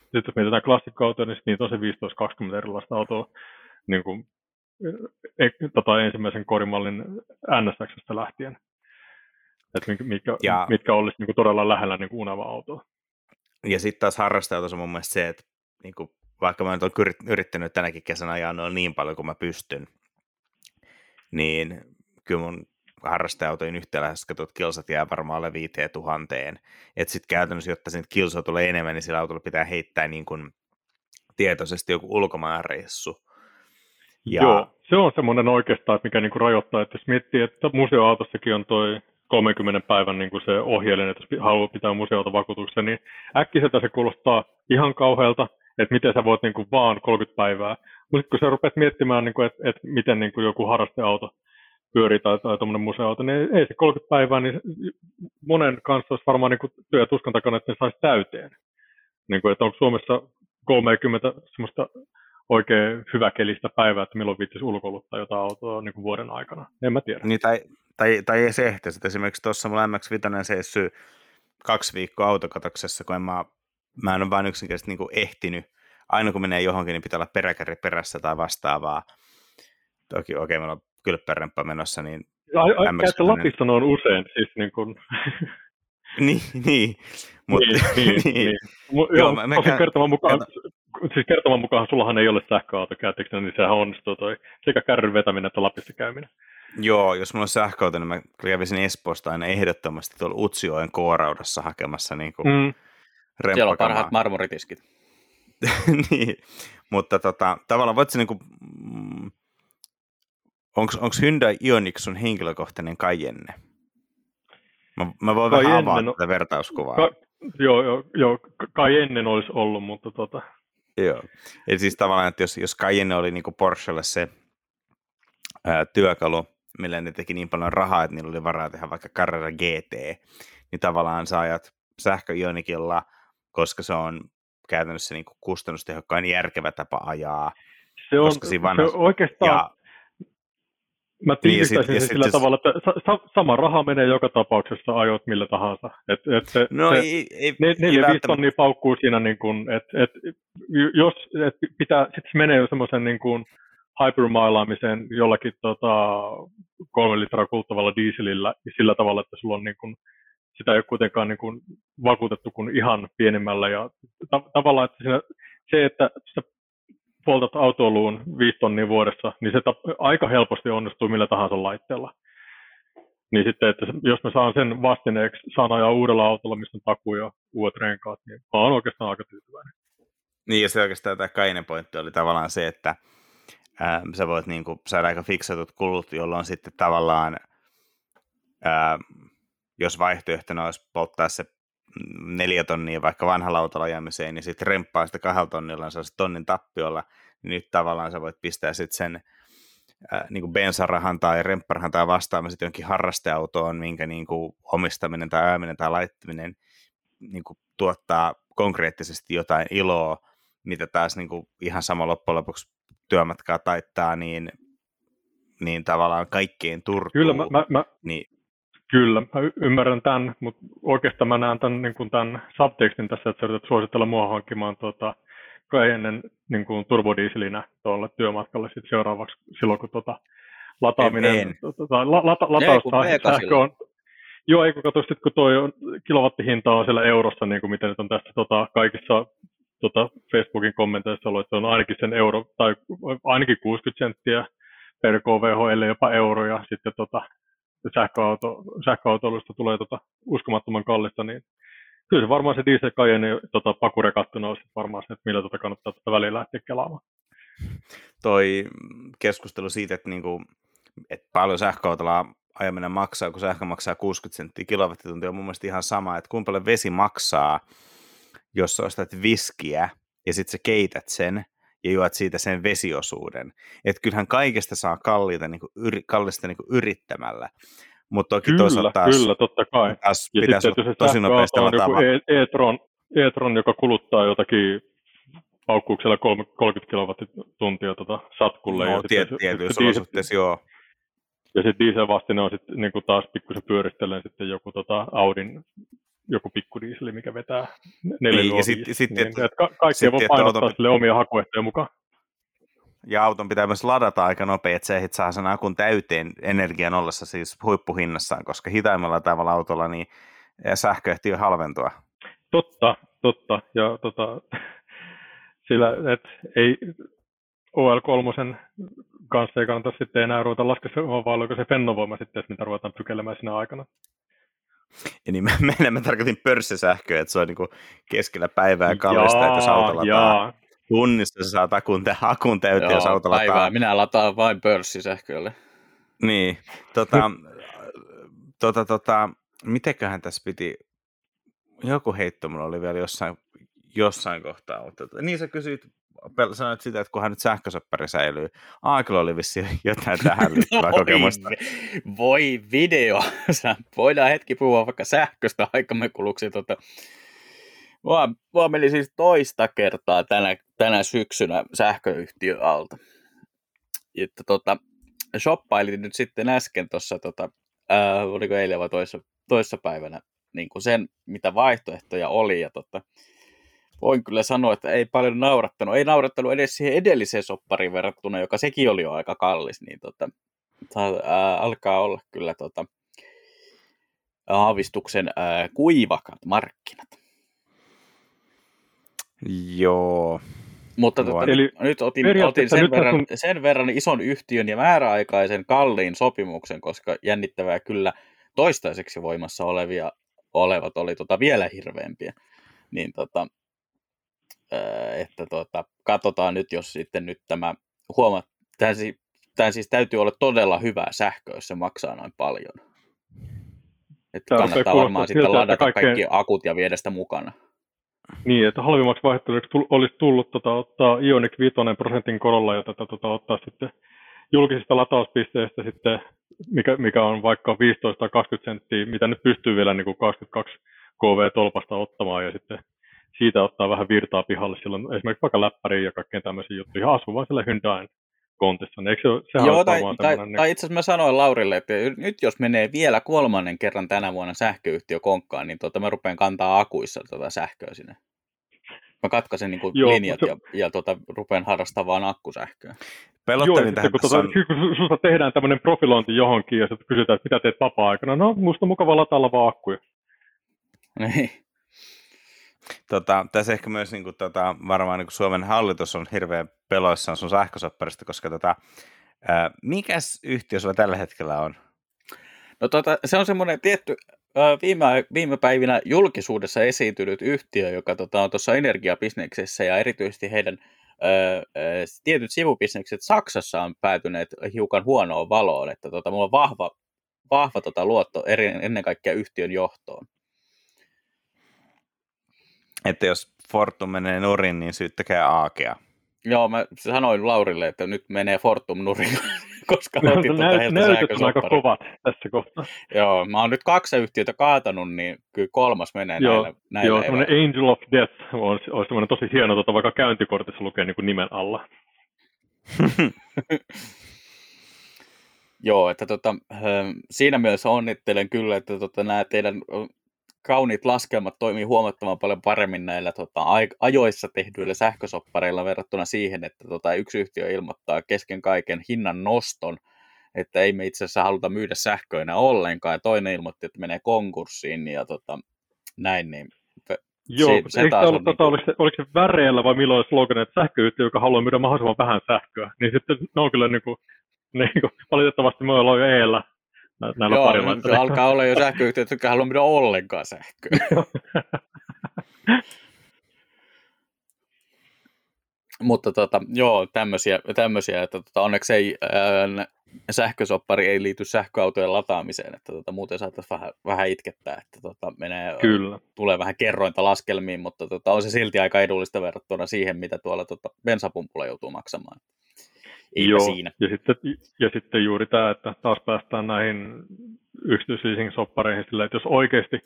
sitten jos mietitään klassikko-autoja, niin niitä on se 15-20 erilaista autoa niin kuin, ensimmäisen korimallin NSX:stä lähtien. Että mitkä olisi niin kuin todella lähellä niin kuin unelma-autoa. Ja sitten taas harrasteautossa on mun mielestä se, että niin kuin, vaikka mä nyt olen yrittänyt tänäkin kesänä ajaa noin niin paljon kuin mä pystyn, niin kyllä mun harrasteautojen yhtäläisessä katsot kilsat jää varmaan alle 5,000. Että sitten käytännössä, jotta siitä kilsoa tulee enemmän, niin sillä autolla pitää heittää niin kuin tietoisesti joku ulkomaanreissu. Ja... Joo, se on semmoinen oikeastaan, mikä niin kuin rajoittaa, että jos miettii, että museoautossakin on toi 30 päivän niin kuin se ohjeellinen, että jos haluaa pitää museoautovakuutuksen, niin äkkiseltä se kuulostaa ihan kauhealta, että miten sä voit niin kuin vaan 30 päivää. Mutta sitten kun sä rupeat miettimään, niin kuin, että miten niin kuin joku harrasteauto pyörii tai tuommoinen museoauto, niin ei se 30 päivää, niin monen kanssa olisi varmaan niin kuin työ ja tuskan takana, että ne saisi täyteen. Niin kuin, että onko Suomessa 30 semmoista oikein hyväkelistä päivää, että milloin viitsisi ulkoiluttaa jotain autoa niin kuin vuoden aikana. En mä tiedä. Niin, tai ei se ehtiä. Esimerkiksi tuossa mulla MX-5 seissyy 2 viikkoa autokatoksessa, kun mä en ole vain yksinkertaisesti niin kuin ehtinyt. Aina kun menee johonkin, niin pitää olla peräkärri perässä tai vastaavaa. Toki okei, meillä on kylppärempää menossa, niin... Käytä Lapissa noin usein, siis niin kuin... Niin. Kertoman mukaan sullahan ei ole sähköauto käytöksenä, niin sehän onnistuu toi sekä kärryn vetäminen että Lapissa käyminen. Joo, jos mulla on sähköauto, niin mä kävisin Espoosta aina ehdottomasti tuolla Utsjoen K-raudassa hakemassa niin kuin remppakamaa. Siellä on parhaat marmoritiskit. Niin, mutta tavallaan voit se niin kuin... Onko Hyundai Ioniq sun henkilökohtainen Cayenne? Mä voin Cayenne vähän avaa tätä vertauskuvaa. Joo, Cayenne olisi ollut, mutta Joo, eli siis tavallaan, että jos Cayenne oli niin kuin Porschelle se työkalu, millä ne teki niin paljon rahaa, että niillä oli varaa tehdä vaikka Carrera GT, niin tavallaan sä ajat sähkö Ioniqilla, koska se on käytännössä niin kuin kustannustehokkain järkevä tapa ajaa. Se on, se oikeastaan... Mä tiivistäisin niin, sillä tavalla, että sama raha menee joka tapauksessa, ajot millä tahansa. Ne paukkuu siinä, niin kuin, jos pitää, sit se menee jo semmoisen niin kuin hypermailaamiseen jollakin 3 litraa kuluttavalla dieselillä sillä tavalla, että sulla on niin kuin, sitä ei ole kuitenkaan niin kuin vakuutettu kuin ihan pienemmällä. Ja tavallaan että siinä, se, että poltat autoiluun 5 tonnia vuodessa, niin se aika helposti onnistuu millä tahansa laitteella. Niin sitten, että jos mä saan sen vastineeksi, saan ajaa uudella autolla, missä on takuu ja uudet renkaat, niin mä oon oikeastaan aika tyytyväinen. Niin, ja se oikeastaan tämä Cayenne pointti oli tavallaan se, että sä voit niinku saada aika fiksatut kulut, jolloin sitten tavallaan, jos vaihtoehtona olisi polttaa se 4 tonnia vaikka vanhalla autolla ajamiseen, niin sitten remppaa sitä 2 tonnilla, niin se olisi 1 tonnin tappiolla, niin nyt tavallaan sä voit pistää sitten sen niin kuin bensarahan tai rempparahan tai vastaamaan sitten jonkin harrasteautoon, minkä niin kuin omistaminen tai ajaminen tai laittaminen niin kuin tuottaa konkreettisesti jotain iloa, mitä taas niin kuin ihan sama loppujen lopuksi työmatkaa taittaa, niin tavallaan kaikkeen turtuu. Kyllä, niin, kyllä, mä ymmärrän tämän, mutta oikeastaan mä näen tämän, niin kuin tämän subtekstin tässä, että sä yrität suositella mua hankkimaan Cayennen niin kuin turbodieselinä tuolle työmatkalle sitten seuraavaksi silloin, kun lataaminen, lataussähkö on... Joo, ei kun katso sitten, kun tuo kilowattihinta on siellä eurossa, niin kuin miten nyt on tässä kaikissa Facebookin kommenteissa ollut, että on ainakin sen euro, tai ainakin 60 senttiä per KWh, ellei jopa euroja, sitten sähköautoilusta tulee uskomattoman kallista, niin kyllä se varmaan se diesel Cayenne pakurekattuna on varmaan se, että millä kannattaa väliin lähteä kelaamaan. Toi keskustelu siitä, että, niinku, että paljon sähköautolla ajaminen maksaa, kun sähkö maksaa 60 senttiä kilowattituntia, on mun mielestä ihan sama, että kuinka paljon vesi maksaa, jos ostat viskiä ja sitten sä keität sen ja juot siitä sen vesiosuuden. Että kyllähän kaikesta saa kallista niin kuin yrittämällä. Mut toki kyllä, taas, kyllä, totta kai. Taas ja pitäisi sitten, jos tosi nopeasti latamaan. E-tron, joka kuluttaa jotakin paukkuuksella 30 kilowattituntia satkulle. No, tietyissä olosuhteissa, joo. Ja se dieselvastine on sitten niin taas pikkusen pyöristellen sitten joku Audin joku pikkudiiseli, mikä vetää 4 luokia. Kaikkea voi painottaa sille omia hakuehtoja mukaan. Ja auton pitää myös ladata aika nopea, että sä ehdit saa sen akun täyteen energian ollessa siis huippuhinnassaan, koska hitaimmalla tavalla autolla niin sähköehtiö halventua. Totta. Ja sillä, että ei OL3 kanssa ei kannata sitten enää ruveta laskemaan, vaan oliko se fennovoima sitten, mitä ruvetaan pykelemään siinä aikana. Ja niin mä tarkoitin pörssisähköä, että se on niin keskellä päivää kallista, että jos auto lataa. Tunnissa sä saat akun täyteen, jos auto lataa. Päivää, minä lataan vain pörssisähkölle. Niin, mitenköhän tässä piti, joku heitto mulla oli vielä jossain kohtaa, mutta niin sä kysyit, sanoit sitä, että kunhan nyt sähkösoppari säilyy. Aakilla oli vissiin jotain tähän liittyvää kokemusta. Voi video! Voidaan hetki puhua vaikka sähköstä aikamme kuluksi. Mua meni siis toista kertaa tänä syksynä sähköyhtiön alta. Että shoppailin nyt sitten äsken tuossa, oliko eilen vai toissapäivänä, niin kuin sen mitä vaihtoehtoja oli ja voin kyllä sanoa, että ei paljon naurattanut. Ei naurattanut edes siihen edelliseen soppariin verrattuna, joka sekin oli jo aika kallis. Niin alkaa olla kyllä aavistuksen kuivakat markkinat. Joo. Mutta nyt otin sen verran ison yhtiön ja määräaikaisen kalliin sopimuksen, koska jännittävää kyllä toistaiseksi voimassa olevat oli vielä hirveämpiä. Niin että katsotaan nyt, jos sitten nyt tämä tämä siis täytyy olla todella hyvää sähköä, jos se maksaa noin paljon. Että kannattaa varmaan sitten ladata kaikki akut ja viedä sitä mukana. Niin, että halvimmaksi vaihtoehdoksi olisi tullut ottaa Ioniq 5% korolla ja ottaa sitten julkisista latauspisteistä sitten, mikä on vaikka 15 tai 20 senttiä, mitä nyt pystyy vielä niin kuin 22 kV-tolpasta ottamaan ja sitten siitä ottaa vähän virtaa pihalle silloin, esimerkiksi vaikka läppäriin ja kaikkeen tämmöisiä juttuja. Asuu vaan siellä Hyundain kontissa. Joo, tai itse asiassa mä sanoin Laurille, että nyt jos menee vielä 3. kerran tänä vuonna sähköyhtiö konkkaan, niin mä rupean kantaa akuissa sähköä sinne. Mä katkaisen niin linjat ja rupean harrastamaan akkusähköä. Pelottelin tähän. Kun susta tehdään tämmöinen profilointi johonkin ja sitten kysytään, että mitä teet vapaa-aikana. No, musta on mukava latailla vaan akkuja. Niin. Tässä ehkä myös niin kuin, varmaan niin kuin Suomen hallitus on hirveän peloissaan sun sähkösopparista, koska mikäs yhtiö sulla tällä hetkellä on? No se on semmoinen tietty viime päivinä julkisuudessa esiintynyt yhtiö, joka on tuossa energiabisneksessä ja erityisesti heidän tietyt sivubisnekset Saksassa on päätyneet hiukan huonoon valoon, että mulla on vahva luotto ennen kaikkea yhtiön johtoon. Että jos Fortum menee nurin, niin syyttäkää Aakea. Joo, mä sanoin Laurille, että nyt menee Fortum nurin, koska otin heiltä sähkösopparin. Aika kovat tässä kohtaa. Joo, mä oon nyt 2 yhtiötä kaatanut, niin kyllä 3 menee näillä. Joo, semmoinen Angel of Death olisi semmoinen tosi hieno, vaikka käyntikortissa lukee niin kuin nimen alla. Joo, että siinä mielessä onnittelen kyllä, että nämä teidän kauniit laskelmat toimii huomattavan paljon paremmin näillä ajoissa tehdyillä sähkösoppareilla verrattuna siihen, että yksi yhtiö ilmoittaa kesken kaiken hinnan noston, että ei me itse asiassa haluta myydä sähköinä ollenkaan, ja toinen ilmoitti, että menee konkurssiin ja näin. Niin joo, oliko se väreillä vai milloin slogan, että sähköyhtiö, joka haluaa myydä mahdollisimman vähän sähköä, niin sitten ne on kyllä niin kuin, valitettavasti me ollaan jo eellä. Joo, alkaa olla jo sähköyhtiöt, jotka haluaa myydä ollenkaan sähköä. Mutta tämmöisiä, että onneksi ei sähkösoppari ei liity sähköautojen lataamiseen, että muuten saattaisi vähän itkettää, että menee, kyllä, tulee vähän kerrointa laskelmiin, mutta on se silti aika edullista verrattuna siihen, mitä tuolla bensapumpulla joutuu maksamaan. Joo, siinä. Ja sitten juuri tämä, että taas päästään näihin yksityisleasing-soppareihin sillä, että jos oikeasti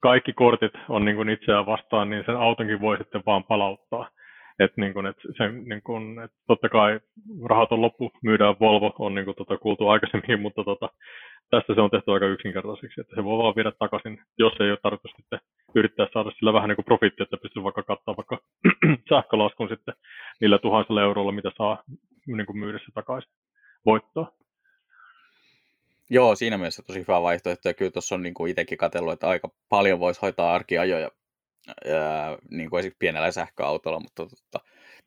kaikki kortit on niin kuin itseään vastaan, niin sen autonkin voi sitten vaan palauttaa. Et totta kai rahat on loppu, myydään Volvo, on niin kuin kuultu aikaisemmin, mutta tästä se on tehty aika yksinkertaiseksi, että se voi vaan viedä takaisin, jos ei ole tarkoitus sitten yrittää saada sillä vähän niin kuin profittia, että pystyy vaikka kattaa vaikka sähkölaskun sitten niillä 1 000 eurolla, mitä saa niin kuin myydessä takaisin voittoa. Joo, siinä mielessä tosi hyvä vaihtoehto, ja kyllä tuossa on niin kuin itsekin katsellut, että aika paljon voisi hoitaa arkiajoja niin kuin esimerkiksi pienellä sähköautolla, mutta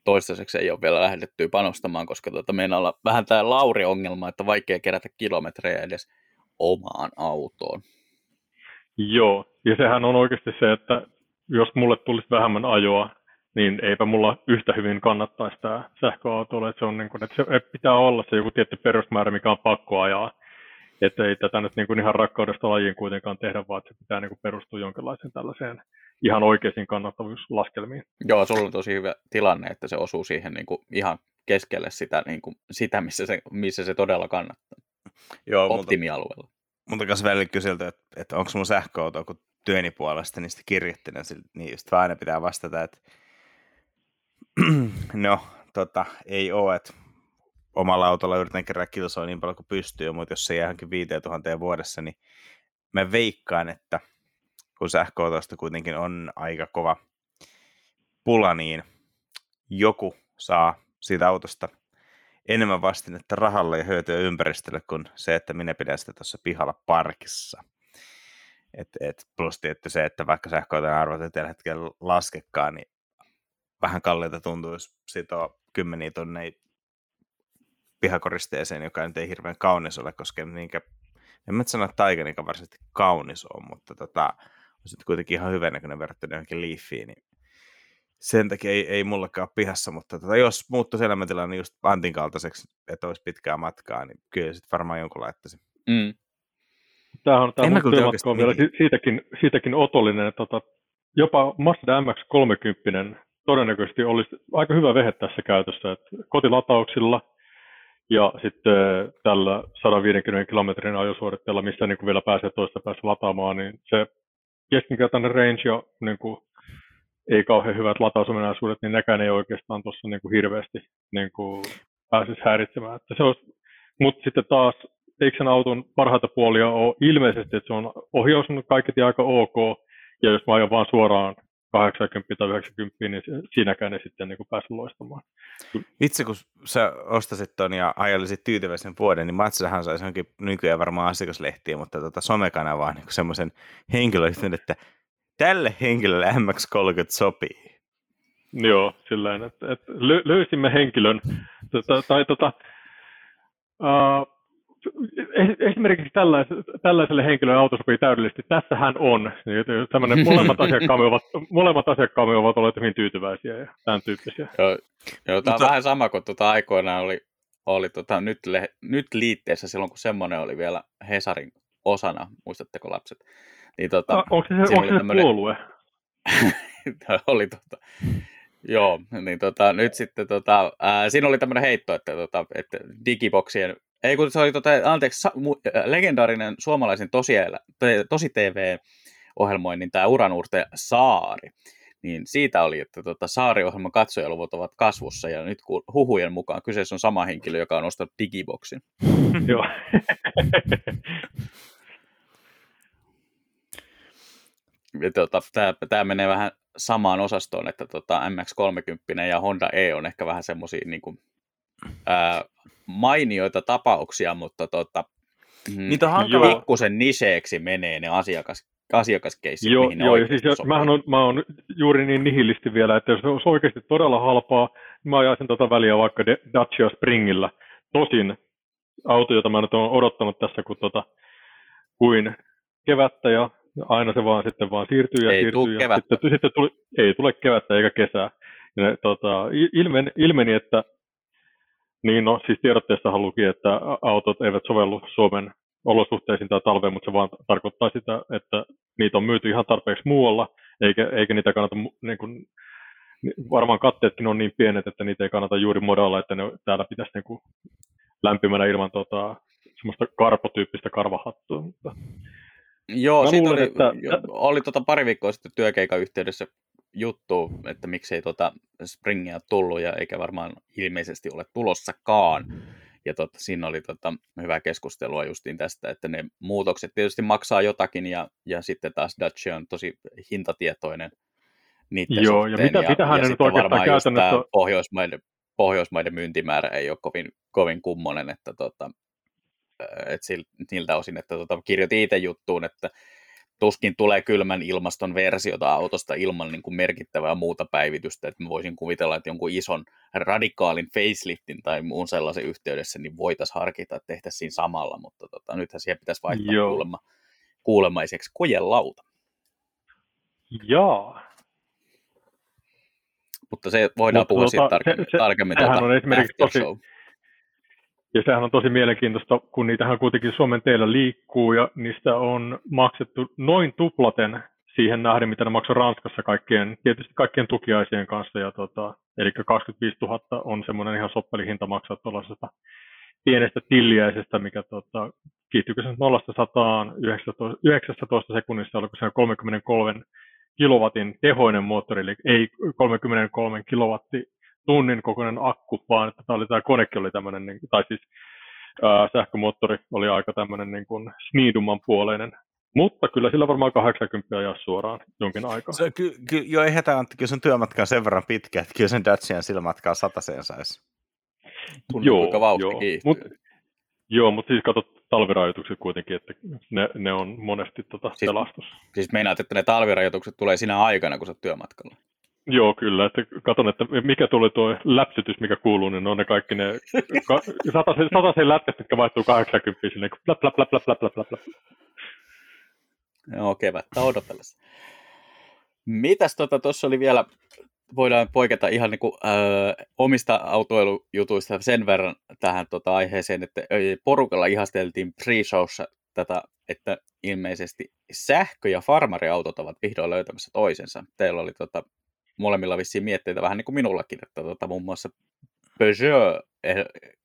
toistaiseksi ei ole vielä lähdetty panostamaan, koska meillä on vähän tämä Lauri-ongelma, että vaikea kerätä kilometrejä edes omaan autoon. Joo, ja sehän on oikeasti se, että jos mulle tulisi vähemmän ajoa, niin eipä mulla yhtä hyvin kannattaisi tämä sähköautolla, että se on niin kuin, että se pitää olla se joku tietty perusmäärä, mikä on pakko ajaa. Että ei tätä nyt niin kuin ihan rakkaudesta lajiin kuitenkaan tehdä, vaan se pitää niin kuin perustua jonkinlaiseen tällaiseen ihan oikeisiin kannattavuuslaskelmiin. Joo, sulla on tosi hyvä tilanne, että se osuu siihen niin kuin ihan keskelle sitä, niin kuin sitä missä se todella kannattaa. Joo, optimialueella. Mutta kanssa välillä kyseltä, että onko mun sähköauto, kun työni puolesta niistä kirjoittelen, niin just aina pitää vastata, että no, ei ole, että omalla autolla yritän kerää kilsoa niin paljon kuin pystyy, mutta jos se jää johonkin 5 000 vuodessa, niin mä veikkaan, että kun sähköautosta kuitenkin on aika kova pula, niin joku saa siitä autosta enemmän vastinetta rahalla ja hyötyä ympäristölle kuin se, että minä pidän sitä tuossa pihalla parkissa. Plus tietty se, että vaikka sähköauton arvot ei tällä hetkellä laskekaan, niin vähän kalliita tuntuu, jos sitoo 10 000 pihakoristeeseen, joka nyt ei hirveän kaunis ole, koska en mä sano, että Taiganinkaan varsinaisesti kaunis on, mutta on sitten kuitenkin ihan hyvänäköinen verrattuna johonkin Leafiin, niin sen takia ei mullakaan ole pihassa, mutta jos muuttuisi elämäntilanne just Antin kaltaiseksi, että olisi pitkää matkaa, niin kyllä sitten varmaan jonkun laittaisi. Mm. Tämähän on tämä vielä siitäkin otollinen, että jopa Mazda MX-30 todennäköisesti olisi aika hyvä vehe tässä käytössä, että kotilatauksilla ja sitten tällä 150 kilometrin ajosuoritteella, missä niin kuin vielä pääsee toista päästä lataamaan, niin se keskinkertainen range ja niin kuin ei kauhean hyvät latausominaisuudet, niin nekään ei oikeastaan tuossa niin kuin hirveästi niin kuin pääsisi häiritsemään. Mutta sitten taas, eikö sen auton parhaita puolia ole ilmeisesti, että se on ohjaus on kaikki aika ok, ja jos mä ajan vaan suoraan 80 tai 90, niin siinäkään ei sitten niin pääse loistamaan. Itse kun sä ostasit ton ja ajalisit tyytyväisen vuoden, niin Matsahan saisi johonkin nykyään varmaan asiakaslehtiä, mutta somekanavaa niin semmoisen henkilöllisen, että tälle henkilölle MX-30 sopii. Joo, sillä tavalla, että löysimme henkilön. Esimerkiksi tällaiselle henkilölle auto sopii täydellisesti. Tässä hän on. Molemmat asiakkaamme ovat olleet hyvin tyytyväisiä ja tämän tyyppisiä. Joo, tämä on vähän sama kuin aikoinaan oli nyt liitteessä silloin, kun semmoinen oli vielä Hesarin osana, muistatteko lapset? Niin, onko se tämmönen puolue? Oli Joo, niin nyt sitten siinä oli tämmöinen heitto, että digiboksien ei, kun se oli legendaarinen suomalaisen tosi TV-ohjelmoinnin tämä uranuurtaja Saari. Niin siitä oli, että Saari-ohjelman katsojaluvut ovat kasvussa, ja nyt huhujen mukaan kyseessä on sama henkilö, joka on ostanut digiboksin. Joo. Tämä menee vähän samaan osastoon, että MX-30 ja Honda E on ehkä vähän semmoisia niinku mainioita tapauksia, mutta niitä pikkusen niseeksi menee ne asiakaskeissit, mihin ne oikeasti sopii. Mä oon juuri niin nihilisti vielä, että jos se olisi oikeasti todella halpaa, niin mä ajaisin väliä vaikka Dacia Springillä. Tosin auto, jota mä nyt oon odottanut tässä kuin kevättä, ja aina se vaan sitten vaan siirtyy ja siirtyy. Ja sitten ei tule kevättä eikä kesää. Ja ilmeni, että Niin, no siis tiedotteessahan luki, että autot eivät sovellu Suomen olosuhteisiin tai talveen, mutta se vaan tarkoittaa sitä, että niitä on myyty ihan tarpeeksi muualla, eikä niitä kannata, niin kuin, varmaan katteetkin on niin pienet, että niitä ei kannata juuri modalla, että ne täällä pitäisi niin kuin lämpimänä ilman semmoista karpotyyppistä karvahattua. Joo, siitä luulen, oli pari viikkoa sitten työkeikan yhteydessä juttu, että miksei springia tullut ja eikä varmaan ilmeisesti ole tulossakaan. Ja siinä oli hyvää keskustelua justiin tästä, että ne muutokset tietysti maksaa jotakin ja sitten taas Dacia on tosi hintatietoinen niiden joo, suhteen. Ja mitä sitten varmaan just tämä Pohjoismaiden myyntimäärä ei ole kovin kummonen, että niiltä osin, että kirjoitin itse juttuun, että tuskin tulee kylmän ilmaston versiota autosta ilman niin kuin merkittävää muuta päivitystä, että mä voisin kuvitella, että jonkun ison radikaalin faceliftin tai muun sellaisen yhteydessä niin voitaisiin harkita, että tehtäisiin siinä samalla, mutta nythän siihen pitäisi vaihtaa kuulemaiseksi kojelauta. Joo. Mutta se voidaan puhua siitä tarkemmin. Ja sehän on tosi mielenkiintoista, kun niitähän kuitenkin Suomen teillä liikkuu ja niistä on maksettu noin tuplaten siihen nähden, mitä ne maksoi Ranskassa tietysti kaikkien tukiaisien kanssa. Ja eli 25 000 on semmoinen ihan soppelihinta maksaa tuollaisesta pienestä tilliäisestä, mikä kiihtyykö se 0-119 sekunnissa, oliko se 33 kilowatin tehoinen moottori, eli ei 33 kilowatti. Tunnin kokoinen akku, vaan että tämä konekin oli tämmöinen, tai siis sähkömoottori oli aika tämmöinen niin kuin Schneidumman puoleinen, mutta kyllä sillä varmaan 80 ajaa suoraan jonkin aikaa. Se, joo, ei hätää, Antti, kyllä sen työmatka on sen verran pitkä, että kyllä sen Dacian sillä matkaa 100 saisi. Mutta siis katsot talvirajoitukset kuitenkin, että ne on monesti pelastus. Siis meinaat, että ne talvirajoitukset tulee sinä aikana, kun sä oot työmatkalla? Joo, kyllä. Että katson, että mikä tuli tuo läpsytys, mikä kuuluu, niin on ne kaikki ne 100 lätkät, jotka vaihtuu 80 sinne. Plä, plä, plä, plä, plä, plä, plä. Joo, kevättä odotellessa. Mitäs tuossa oli vielä, voidaan poiketa ihan niin kuin, omista autoilujutuista sen verran tähän aiheeseen, että porukalla ihasteltiin pre-showssa tätä, että ilmeisesti sähkö- ja farmariautot ovat vihdoin löytämässä toisensa. Teillä oli molemmilla vissiin mietteitä vähän niin kuin minullakin, että muun muassa Peugeot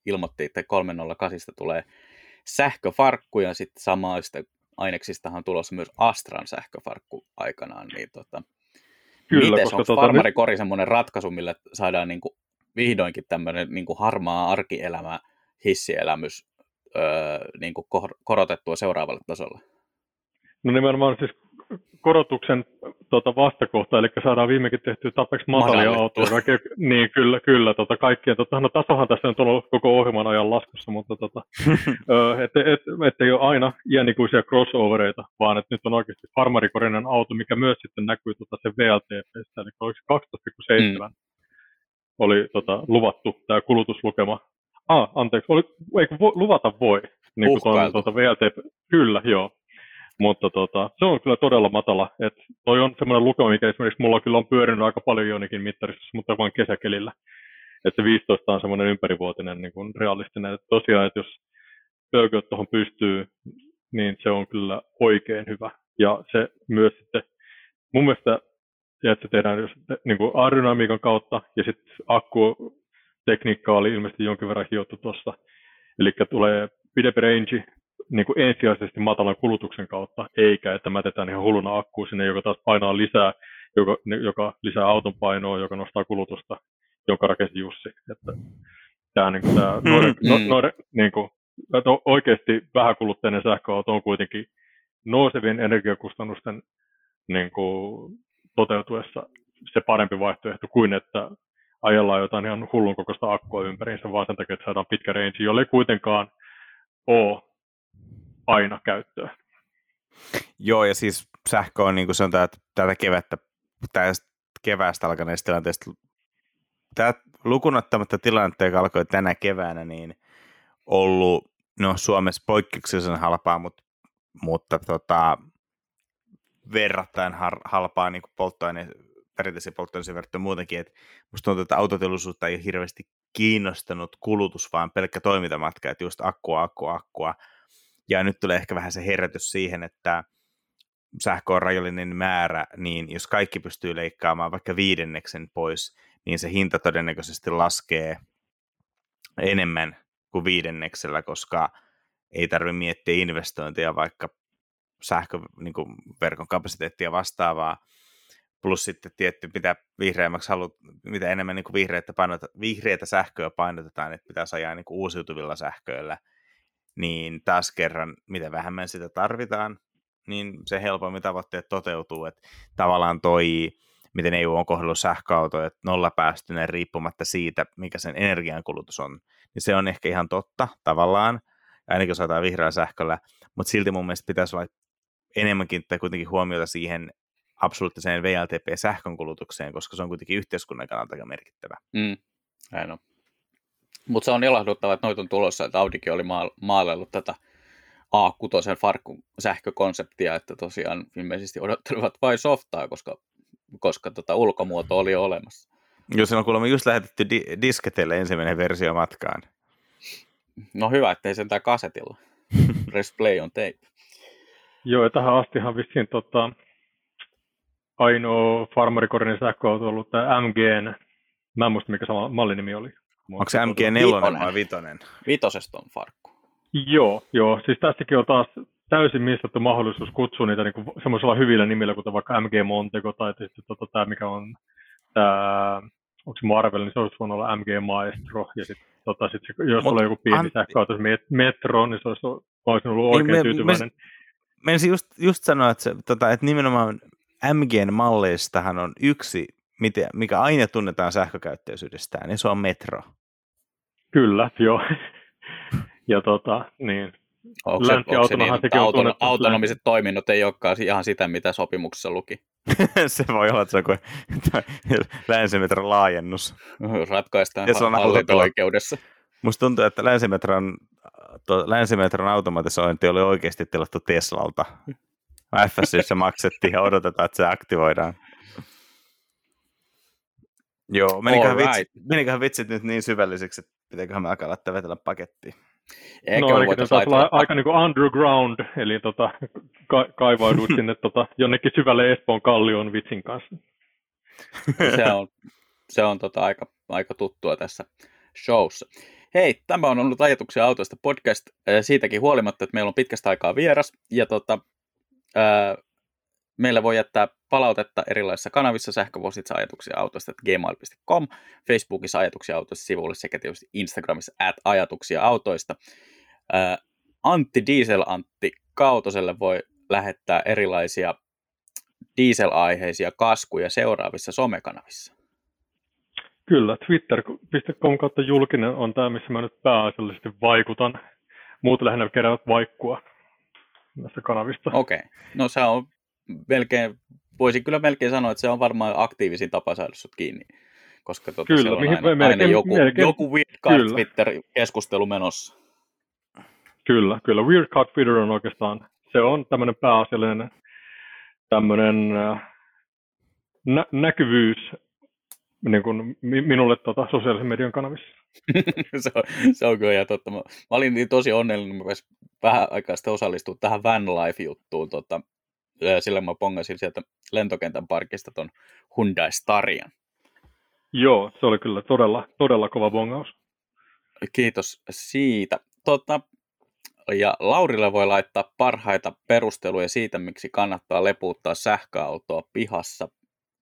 ilmoitti, että 308 tulee sähköfarkku ja sitten samaista aineksistahan on tulossa myös Astran sähköfarkku aikanaan. Niin miten se on farmarikori semmoinen ratkaisu, millä saadaan niin kuin vihdoinkin tämmöinen niin kuin harmaa arkielämä, hissielämys niin kuin korotettua seuraavalle tasolle? No nimenomaan siis korotuksen vastakohta, eli saadaan viimekin tehtyä tarpeeksi matalia autoja. Niin, kyllä. Kaikkien, no tasohan tässä on ollut koko ohjelman ajan laskussa, mutta ettei ole aina iänikuisia crossovereita, vaan että nyt on oikeasti farmarikorinen auto, mikä myös sitten näkyy sen WLTP:stä, eli oliko 12,7 oli luvattu tämä kulutuslukema. Eikö luvata voi? Niin kuin WLTP, kyllä, joo. Mutta se on kyllä todella matala. Et toi on semmoinen lukema, mikä esimerkiksi mulla kyllä on pyörinyt aika paljon jonnekin mittarissa, mutta vain kesäkelillä. Että se 15 on semmoinen ympärivuotinen niin kuin realistinen. Et tosiaan, että jos pöyköt tuohon pystyy, niin se on kyllä oikein hyvä. Ja se myös sitten, mun mielestä, että se tehdään jos, niin kuin aerodynamiikan kautta, ja sitten akkutekniikka oli ilmeisesti jonkin verran hiottu tuossa. Eli tulee pidempi range. Niin kuin ensisijaisesti matalan kulutuksen kautta, eikä että mätetään ihan hulluna akkuu sinne, joka taas painaa lisää, joka lisää auton painoa, joka nostaa kulutusta, jonka rakensi Jussi. Että tämä niin kuin, niin kuin, että oikeasti vähäkulutteinen sähköauto on kuitenkin nousevien energiakustannusten niin kuin, toteutuessa se parempi vaihtoehto kuin että ajellaan jotain ihan hullun kokoista akkua ympäriinsä, vaan sen takia, että saadaan pitkä range, jolle ei kuitenkaan ole aina käyttöön. Joo, ja siis sähkö on niin kuin sanotaan, että keväästä alkaneesta tilanteesta, tämä lukunottamatta tilannetta, joka alkoi tänä keväänä, niin ollut, Suomessa poikkeuksellisen halpaa, mutta verrattain halpaa niin kuin perinteisiin polttoaineisiin verrattuna muutenkin, että musta tuntuu, että autoteollisuutta ei ole hirveästi kiinnostanut kulutus, vaan pelkkä toimintamatka, että just akkua. Ja nyt tulee ehkä vähän se herätys siihen, että sähkö on rajallinen määrä, niin jos kaikki pystyy leikkaamaan vaikka 5% pois, niin se hinta todennäköisesti laskee enemmän kuin 5%, koska ei tarvitse miettiä investointeja vaikka sähköverkon kapasiteettia vastaavaa. Plus sitten tietty, mitä vihreämmäksi haluat, mitä enemmän niin vihreätä sähköä painotetaan, että pitäisi ajaa niin uusiutuvilla sähköillä, niin taas kerran, mitä vähemmän sitä tarvitaan, niin se helpommin tavoitteet toteutuu. Että tavallaan toi, miten EU on kohdellut sähköautoja, että nollapäästöinen riippumatta siitä, mikä sen energiankulutus on, niin se on ehkä ihan totta tavallaan, ainakin jos ajataan vihreällä sähköllä, mutta silti mun mielestä pitäisi olla enemmänkin kuitenkin huomiota siihen absoluuttiseen WLTP-sähkönkulutukseen, koska se on kuitenkin yhteiskunnan kannalta aika merkittävä. Näin on. Mutta se on ilahduttava, että noita on tulossa, että Audikin oli maalaillut tätä A6 farkun sähkökonseptia, että tosiaan ilmeisesti odottelevat vain softaa, koska ulkomuoto oli olemassa. Joo, silloin kuulemma just lähetetty disketelle ensimmäinen versio matkaan. No hyvä, ettei sentään kasetilla. Press play on tape. Joo, ja tähän astihan vissiin ainoa farmarikorinen sähköauto on ollut tämä MGn. Mä en muista, mikä sama mallinimi oli. Onko se MG4 vai vitonen? Vitosesta on farkku. Joo. Siis tästäkin on taas täysin mistattu mahdollisuus kutsua niitä niinku semmoisella hyvillä nimillä, kuten vaikka MG Montego tai sitten tämä, mikä on tämä, onko se Marvel, niin se olisi voinut olla MG Maestro. Ja sitten jos oli joku pieni sähköauto, Metro, niin se olisi ollut oikein tyytyväinen. Menisin just sanoa, että nimenomaan MGn malleistahan on yksi, mikä aina tunnetaan sähkökäyttöisyydestään, niin se on Metro. Kyllä, joo. Ja niin. Onko se niin, että autonomiset toiminnot ei olekaan ihan sitä, mitä sopimuksessa luki? Se voi olla, että se on kuin Länsimetron laajennus. Ratkaistaan hallinto-oikeudessa. Musta tuntuu, että Länsimetron automatisointi oli oikeasti tilattu Teslalta. FSIssä maksettiin ja odotetaan, että se aktivoidaan. Joo, meniköhän vitsit nyt niin syvällisiksi, että pitääköhän me alkaa laittaa vetellä pakettiin. No, eli tässä on aika niin kuin underground, eli kaivaudut sinne jonnekin syvälle Espoon kallion vitsin kanssa. Se on aika tuttua tässä showssa. Hei, tämä on ollut Ajatuksia autoista podcast siitäkin huolimatta, että meillä on pitkästä aikaa vieras, ja meillä voi jättää palautetta erilaisissa kanavissa, sähköpostitse ajatuksiaautoista@gmail.com, Facebookissa Ajatuksia autoista -sivulle sekä tietysti Instagramissa @ajatuksiaautoista. Antti Diesel-Antti Kautoselle voi lähettää erilaisia dieselaiheisia kaskuja seuraavissa somekanavissa. Kyllä, twitter.com/julkinen on tämä, missä mä nyt pääasiallisesti vaikutan. Muut lähinnä keräävät vaikkua näistä kanavista. Okei, no se on melkein, voisin kyllä melkein sanoa, että se on varmaan aktiivisin tapa saada sut kiinni, koska kyllä, aina joku Weird Card Twitter-keskustelu menossa. Kyllä, Weird Card Twitter on oikeastaan, se on tämmöinen pääasiallinen näkyvyys niin kuin minulle sosiaalisen median kanavissa. se on kyllä ihan totta. Mä olin niin tosi onnellinen, mä pääsin vähän aikaa sitten osallistumaan tähän vanlife-juttuun, sillä mä pongasin sieltä lentokentän parkista ton Hyundai Starian. Joo, se oli kyllä todella kova bongaus. Kiitos siitä. Ja Laurille voi laittaa parhaita perusteluja siitä, miksi kannattaa lepuuttaa sähköautoa pihassa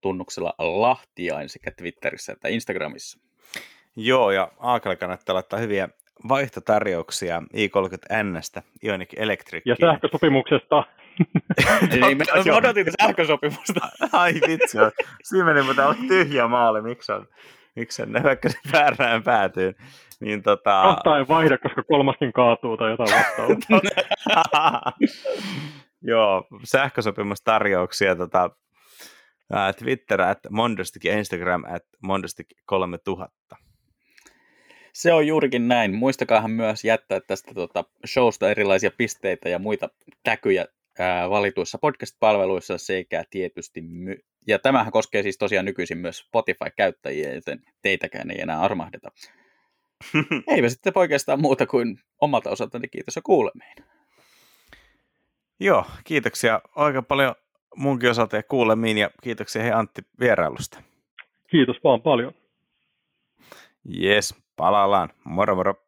tunnuksella Lahtiain sekä Twitterissä että Instagramissa. Joo, ja Aakalle kannattaa laittaa hyviä vaihtotarjouksia i30N:stä Ioniq Electricin. Ja sähkösopimuksesta. Me odotin sähkösopimusta. Ai vitsi, siinä meni, mutta on tyhjä maalle, miksi ne hyökkäsi väärään päätyyn. Niin Kahta ei vaihda, koska kolmaskin kaatuu tai jotain vastaavaa. Joo, sähkösopimustarjouksia Twitter @mondostik ja Instagram @mondostik3000. Se on juurikin näin. Muistakaahan myös jättää tästä showsta erilaisia pisteitä ja muita täkyjä valituissa podcast-palveluissa sekä tietysti ja tämähän koskee siis tosiaan nykyisin myös Spotify-käyttäjiä, joten teitäkään ei enää armahdeta. Eipä sitten oikeastaan muuta kuin omalta osaltani kiitos ja kuulemiin. Joo, kiitoksia aika paljon munkin osalta ja kuulemiin ja kiitoksia hei Antti vierailusta. Kiitos vaan paljon. Jes, palaillaan. Moro moro.